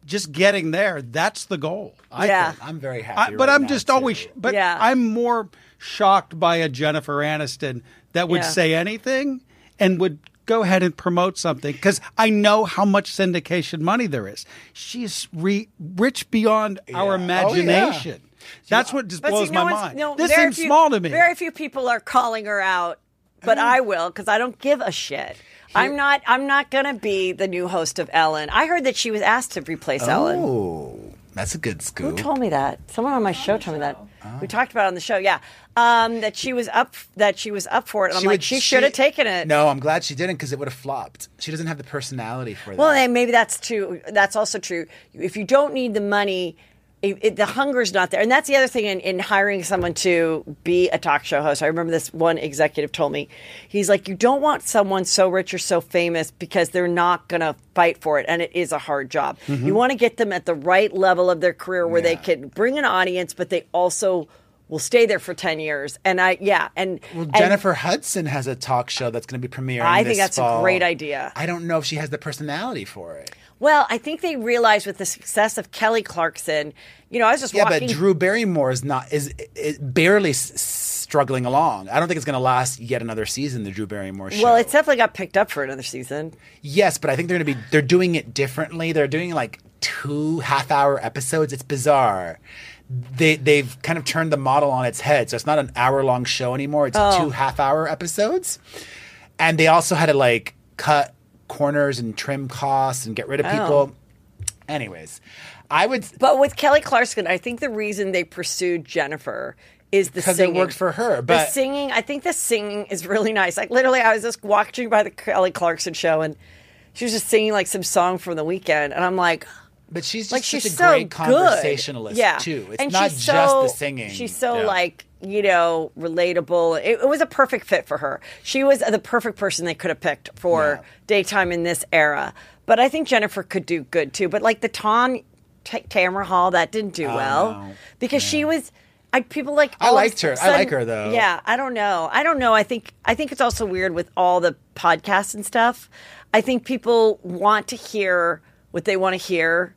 just getting there, that's the goal. I yeah. think. I'm very happy I, But right I'm now just too. always, but yeah. I'm more shocked by a Jennifer Aniston that would yeah. say anything and would go ahead and promote something, because I know how much syndication money there is. She is re- rich beyond yeah. our imagination. Oh, yeah. That's what just but blows see, no my mind. No, this seems few, small to me. Very few people are calling her out, but I, mean, I will, because I don't give a shit. I'm not I'm not going to be the new host of Ellen. I heard that she was asked to replace oh, Ellen. Oh, that's a good scoop. Who told me that? Someone on my show told me that. Oh. We talked about it on the show, yeah. Um, that she was up that she was up for it. And I'm she like, would, she, she should have taken it. No, I'm glad she didn't, because it would have flopped. She doesn't have the personality for that. Well, and maybe that's too, that's also true. If you don't need the money, It, it, the hunger's not there. And that's the other thing in, in hiring someone to be a talk show host. I remember this one executive told me, he's like, you don't want someone so rich or so famous because they're not going to fight for it. And it is a hard job. Mm-hmm. You want to get them at the right level of their career where yeah. they can bring an audience, but they also will stay there for ten years. And I, yeah. And well, Jennifer and, Hudson has a talk show that's going to be premiering I think this that's fall. a great idea. I don't know if she has the personality for it. Well, I think they realized with the success of Kelly Clarkson, you know, I was just yeah, walking. Yeah, but Drew Barrymore is not is, is barely s- struggling along. I don't think it's going to last yet another season. The Drew Barrymore show. Well, it's definitely got picked up for another season. Yes, but I think they're going to be they're doing it differently. They're doing like two half hour episodes. It's bizarre. They they've kind of turned the model on its head, so it's not an hour long show anymore. It's oh. two half hour episodes, and they also had to like cut corners and trim costs and get rid of people. Oh. Anyways, I would. But with Kelly Clarkson, I think the reason they pursued Jennifer is the singing. Because it worked for her. But the singing, I think the singing is really nice. Like literally, I was just watching by the Kelly Clarkson show, and she was just singing like some song from the weekend, and I'm like. But she's just like, such she's a so great conversationalist, yeah. too. It's and not just so, the singing. She's so, yeah. like, you know, relatable. It, it was a perfect fit for her. She was the perfect person they could have picked for yeah. daytime in this era. But I think Jennifer could do good, too. But, like, the Tom, T- Tamara Hall, that didn't do oh, well. No. Because yeah. she was... I, people like I liked her. Sudden, I like her though. Yeah, I don't know. I don't know. I think I think it's also weird with all the podcasts and stuff. I think people want to hear what they want to hear.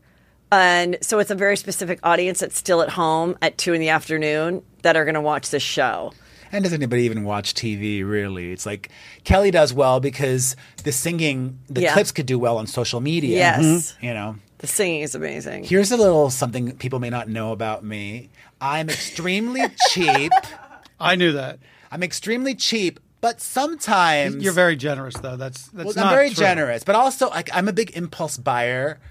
And so it's a very specific audience that's still at home at two in the afternoon that are going to watch this show. And does anybody even watch T V, really? It's like Kelly does well because the singing, the yeah. clips could do well on social media. Yes. Mm-hmm. You know. The singing is amazing. Here's a little something people may not know about me. I'm extremely cheap. I knew that. I'm extremely cheap. But sometimes... You're very generous, though. That's, that's well, not I'm very true. generous. But also, like, I'm a big impulse buyer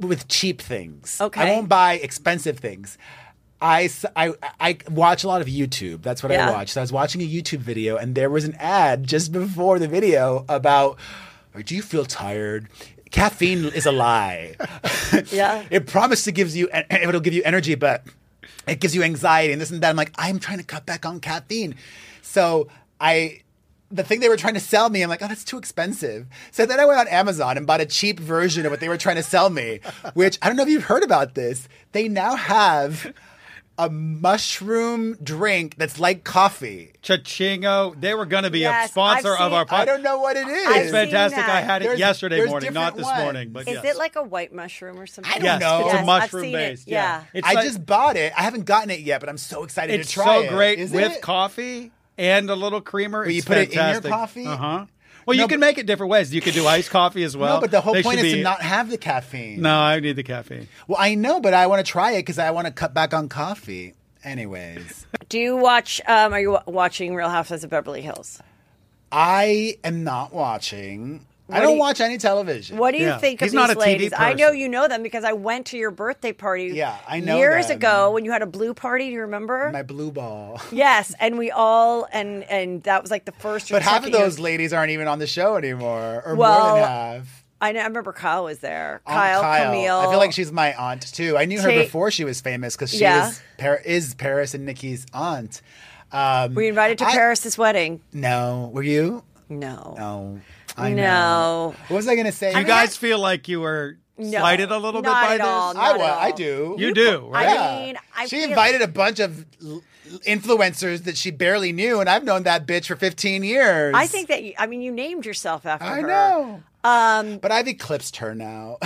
with cheap things. Okay. I won't buy expensive things. I, I, I watch a lot of YouTube. That's what yeah. I watch. So I was watching a YouTube video, and there was an ad just before the video about, do you feel tired? Caffeine is a lie. yeah. It promised to give you, it'll give you energy, but it gives you anxiety and this and that. I'm like, I'm trying to cut back on caffeine. So... I, the thing they were trying to sell me, I'm like, oh, that's too expensive. So then I went on Amazon and bought a cheap version of what they were trying to sell me, which I don't know if you've heard about this. They now have a mushroom drink that's like coffee. Chachingo. They were going to be yes, a sponsor seen, of our podcast. I don't know what it is. It's fantastic. I had it there's, yesterday there's morning, not this ones. morning. But is yes. it like a white mushroom or something? I don't yes, know. It's yes, a mushroom based. It. Yeah. yeah. It's I like, just bought it. I haven't gotten it yet, but I'm so excited to try so it. It's so great is with it? coffee and a little creamer. Will it's you put fantastic. it in your coffee? Uh-huh. Well, no, you can make it different ways. You could do iced coffee as well. No, but the whole they point is be... to not have the caffeine. No, I need the caffeine. Well, I know, but I want to try it because I want to cut back on coffee. Anyways. Do you watch, um, are you watching Real Housewives of Beverly Hills? I am not watching. What I don't do you, watch any television. What do you yeah. think He's of not these a ladies? T V person. I know you know them because I went to your birthday party yeah, I know years them. ago when you had a blue party. Do you remember? My blue ball. Yes, and we all and and that was like the first. But half of those year. ladies aren't even on the show anymore, or well, more than half. I know. I remember Kyle was there. Aunt Kyle, Kyle, Camille. I feel like she's my aunt too. I knew her Tate. before she was famous because she yeah. is, Par- is Paris and Nikki's aunt. Um, were you invited to I, Paris's wedding? No. Were you? No. No. I know. No. What was I going to say? You I mean, guys I, feel like you were no, slighted a little bit by this? All, I, well, I do. You, you do, right? I mean, I she invited like... a bunch of influencers that she barely knew, and I've known that bitch for fifteen years. I think that, you, I mean, you named yourself after I her. I know. Um, but I've eclipsed her now.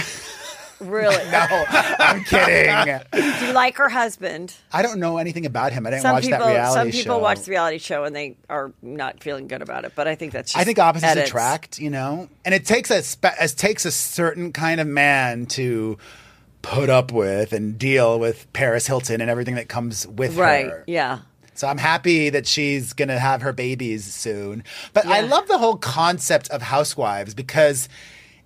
Really? No, I'm kidding. Do you like her husband? I don't know anything about him. I didn't some watch people, that reality some show. Some people watch the reality show and they are not feeling good about it. But I think that's just I think opposites edits. attract, you know? And it takes a spe- it takes a certain kind of man to put up with and deal with Paris Hilton and everything that comes with right, her. Right, yeah. So I'm happy that she's going to have her babies soon. But yeah. I love the whole concept of Housewives because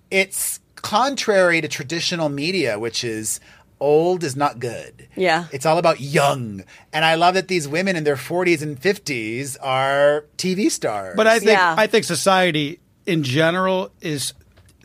it's contrary to traditional media, which is old is not good. Yeah. It's all about young. And I love that these women in their forties and fifties are T V stars. But I think yeah. I think society in general is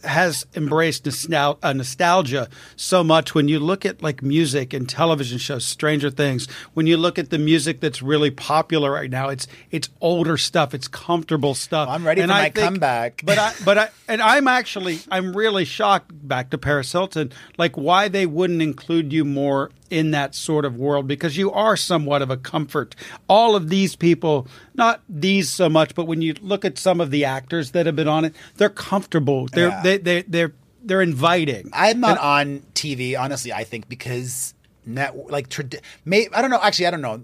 has embraced nostal- uh, nostalgia so much. When you look at like music and television shows, Stranger Things, when you look at the music that's really popular right now, it's it's older stuff, it's comfortable stuff. Well, I'm ready and for I my think, comeback. But I, but I, and I'm actually I'm really shocked. Back to Paris Hilton, like why they wouldn't include you more in that sort of world, because you are somewhat of a comfort. All of these people, not these so much, but when you look at some of the actors that have been on it, they're comfortable. They're yeah. they they they're they're inviting. I'm not and, on T V, honestly. I think because net like trad- may, I don't know. Actually, I don't know.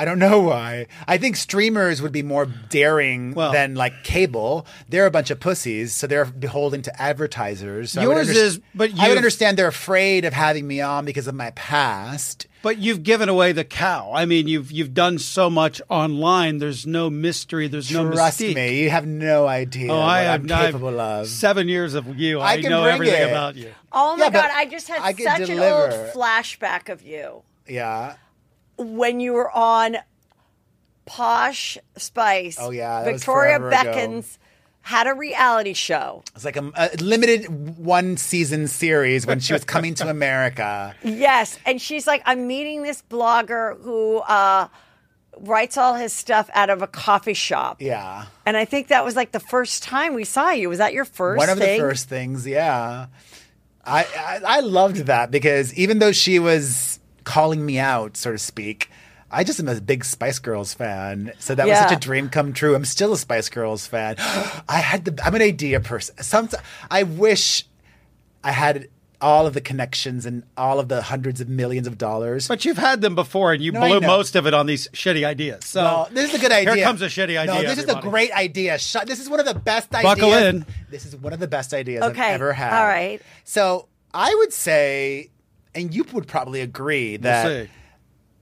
I don't know why. I think streamers would be more daring well, than like cable. They're a bunch of pussies, so they're beholden to advertisers. So yours I under- is, but you I would understand they're afraid of having me on because of my past. But you've given away the cow. I mean, you've you've done so much online. There's no mystery. There's Trust no mystique. Trust me, you have no idea oh, what I have, I'm capable I've of. Seven years of you. I, I can know bring everything it. about you. Oh my yeah, God, I just had I such deliver. an old flashback of you. Yeah. When you were on Posh Spice, oh yeah, Victoria Beckons ago. had a reality show. It's like a, a limited one season series when she was coming to America. Yes, and she's like, I'm meeting this blogger who uh, writes all his stuff out of a coffee shop. Yeah, and I think that was like the first time we saw you. Was that your first? One of thing? the first things. Yeah, I, I I loved that because even though she was calling me out, so to speak, I just am a big Spice Girls fan, so that yeah. was such a dream come true. I'm still a Spice Girls fan. I had the I'm an idea person. Sometimes I wish I had all of the connections and all of the hundreds of millions of dollars. But you've had them before, and you no, blew most of it on these shitty ideas. So well, this is a good idea. Here comes a shitty idea. No, this everybody. is a great idea. This is one of the best ideas. Buckle in. This is one of the best ideas okay. I've ever had. All right. So I would say. And you would probably agree that we'll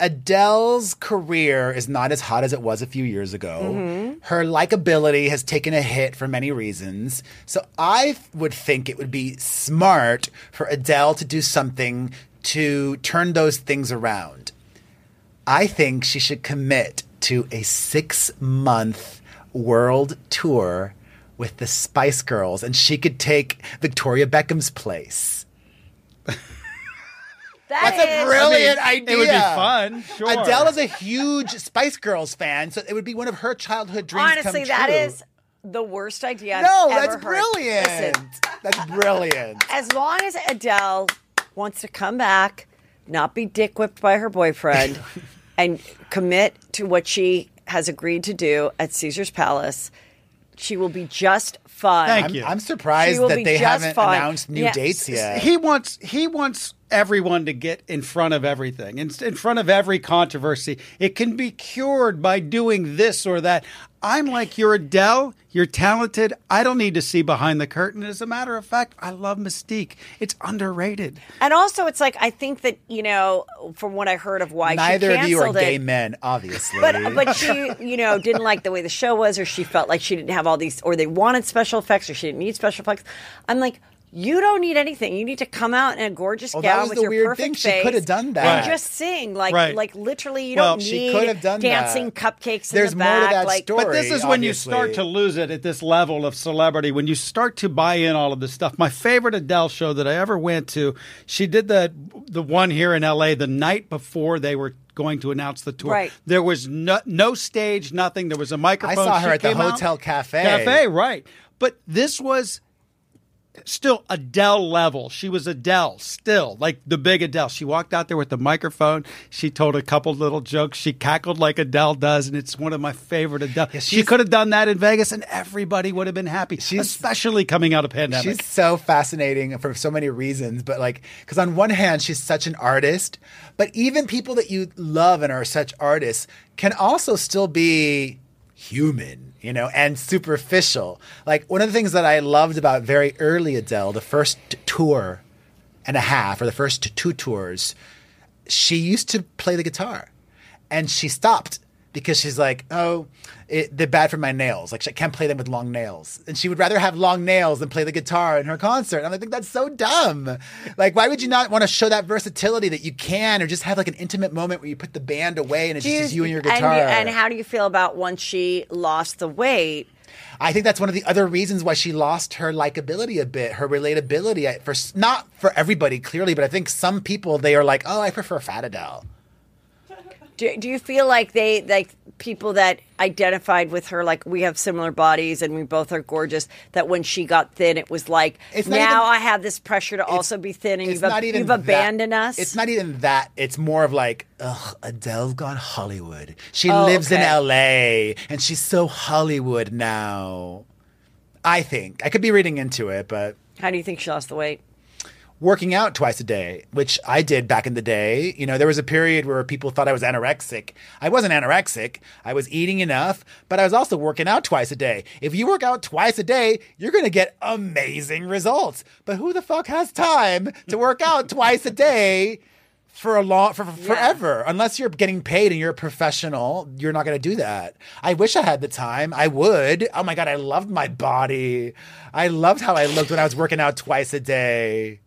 Adele's career is not as hot as it was a few years ago. Mm-hmm. Her likability has taken a hit for many reasons. So I would think it would be smart for Adele to do something to turn those things around. I think she should commit to a six-month world tour with the Spice Girls, and she could take Victoria Beckham's place. That That's is. a brilliant I mean, idea. It would be fun. Sure. Adele is a huge Spice Girls fan, so it would be one of her childhood dreams Honestly, come true. Honestly, that is the worst idea I've no, ever that's heard. brilliant. Listen, that's brilliant. As long as Adele wants to come back not be dick whipped by her boyfriend, and commit to what she has agreed to do at Caesar's Palace, she will be just fine. Thank you. I'm, I'm surprised that they haven't fine. announced new yeah. dates yet. He wants he wants everyone to get in front of everything, in, in front of every controversy. It can be cured by doing this or that. I'm like, you're Adele, you're talented. I don't need to see behind the curtain. As a matter of fact, I love mystique. It's underrated. And also, it's like, I think that, you know, from what I heard of why Neither she canceled it. Neither of you are gay it, men, obviously. But, but she, you know, didn't like the way the show was, or she felt like she didn't have all these, or they wanted special effects, or she didn't need special effects. I'm like, you don't need anything. You need to come out in a gorgeous well, gown with your perfect thing. face. She could have done that. And just sing. Like, right. like literally, you well, don't need she done dancing that. cupcakes in There's the back. There's more to that like, story, But this is obviously. when you start to lose it at this level of celebrity, when you start to buy in all of this stuff. My favorite Adele show that I ever went to, she did the, the one here in L A the night before they were going to announce the tour. Right. There was no, no stage, nothing. There was a microphone. I saw her she at the Hotel out. Cafe. Cafe, right. But this was... still Adele level. She was Adele still, like the big Adele. She walked out there with the microphone. She told a couple little jokes. She cackled like Adele does, and it's one of my favorite Adele. Yeah, she could have done that in Vegas, and everybody would have been happy, she's, especially coming out of pandemic. She's so fascinating for so many reasons, but like, because on one hand, she's such an artist, but even people that you love and are such artists can also still be human, you know, and superficial. Like, one of the things that I loved about very early Adele, the first tour and a half, or the first two tours, she used to play the guitar, and she stopped because she's like, oh, it, they're bad for my nails. Like, I can't play them with long nails. And she would rather have long nails than play the guitar in her concert. And I think that's so dumb. Like, why would you not want to show that versatility that you can, or just have like an intimate moment where you put the band away and it's just you and your guitar? And, and how do you feel about once she lost the weight? I think that's one of the other reasons why she lost her likability a bit, her relatability. For not for everybody, clearly, but I think some people, they are like, oh, I prefer fat Adele. Do, do you feel like they, like people that identified with her, like, we have similar bodies and we both are gorgeous, that when she got thin, it was like, it's now even, I have this pressure to also be thin, and you've, ab- you've abandoned that, us? It's not even that. It's more of like, ugh, Adele gone Hollywood. She oh, lives okay. in L A, and she's so Hollywood now. I think. I could be reading into it, but... How do you think she lost the weight? Working out twice a day, which I did back in the day. You know, there was a period where people thought I was anorexic. I wasn't anorexic. I was eating enough, but I was also working out twice a day. If you work out twice a day, you're going to get amazing results. But who the fuck has time to work out twice a day for a long, for, for yeah. forever? Unless you're getting paid and you're a professional, you're not going to do that. I wish I had the time. I would. Oh my God, I loved my body. I loved how I looked when I was working out twice a day.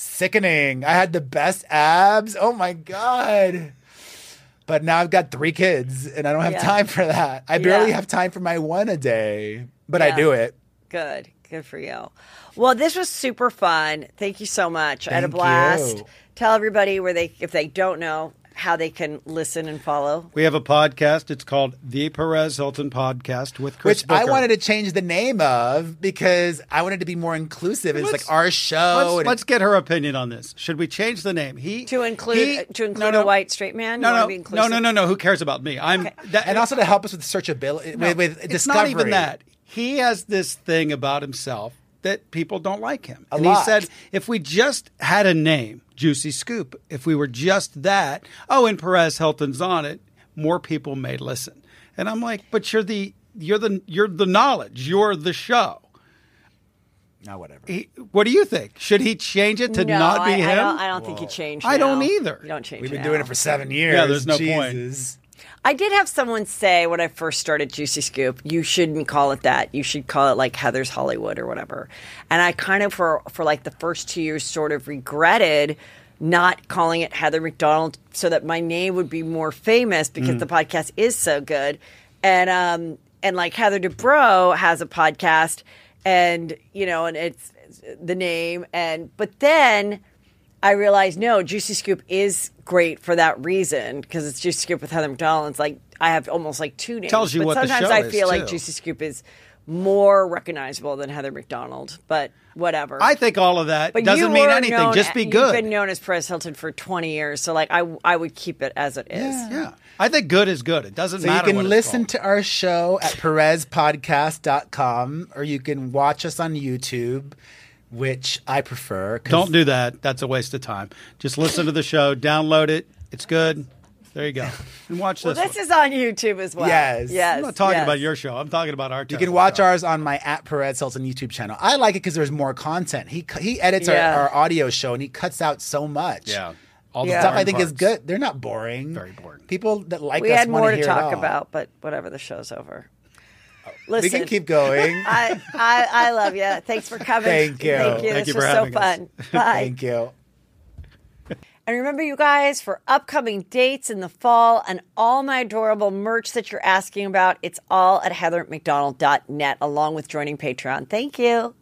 Sickening. I had the best abs. Oh my God. But now I've got three kids and I don't have yeah. time for that. I barely yeah. have time for my one a day, but yeah. I do it. Good. Good for you. Well, this was super fun. Thank you so much. Thank I had a blast. You. Tell everybody where they, if they don't know, how they can listen and follow. We have a podcast. It's called The Perez Hilton Podcast with Chris Which Booker. I wanted to change the name of because I wanted to be more inclusive. It's let's, like our show. Let's, let's get her opinion on this. Should we change the name? He To include he, uh, to include no, no, a white straight man? No, no, be no, no, no, no. Who cares about me? I'm okay. that, And also to help us with searchability, no, with, with it's discovery. It's not even that. He has this thing about himself that people don't like him. A and lot. He said, if we just had a name, Juicy Scoop, if we were just that, oh, and Perez Hilton's on it, more people may listen. And I'm like, but you're the you're the you're the knowledge, you're the show. Now, whatever. He, what do you think? Should he change it to no, not be I, him? I don't, I don't think he changed it. I don't either. You don't change it. We've been now. doing it for seven years. Yeah, there's no Jesus. point. I did have someone say when I first started Juicy Scoop, you shouldn't call it that. You should call it like Heather's Hollywood or whatever. And I kind of, for, for like the first two years, sort of regretted not calling it Heather McDonald so that my name would be more famous because mm. the podcast is so good. And, um, and like Heather Dubrow has a podcast and, you know, and it's, it's the name. And, but then I realized, no, Juicy Scoop is great for that reason because it's Juicy Scoop with Heather McDonald. It's like I have almost like two names. Tells you but what the show is, too. Sometimes I feel like Juicy Scoop is more recognizable than Heather McDonald, but whatever. I think all of that but doesn't mean anything. Known, Just be good. You've been known as Perez Hilton for twenty years, so like I, I would keep it as it is. Yeah. yeah. I think good is good. It doesn't so matter what So you can listen to our show at perez podcast dot com, or you can watch us on YouTube, which I prefer. Don't do that. That's a waste of time. Just listen to the show. Download it. It's good. There you go. And watch this. Well, this one. Is on YouTube as well. Yes. yes I'm not talking yes. about your show. I'm talking about our show. You can watch show. ours on my at Perez Hilton YouTube channel. I like it because there's more content. He he edits yeah. our, our audio show, and he cuts out so much. Yeah. All the yeah. stuff I think parts. Is good. They're not boring. Very boring. People that like we us want to hear it all. We had more to talk about, but whatever, the show's over. Oh. Listen. We can keep going. I, I, I love you. Thanks for coming. Thank you. Thank you. Thank this you was so us. Fun. Bye. Thank you. And remember, you guys, for upcoming dates in the fall and all my adorable merch that you're asking about, it's all at heather mcdonald dot net, along with joining Patreon. Thank you.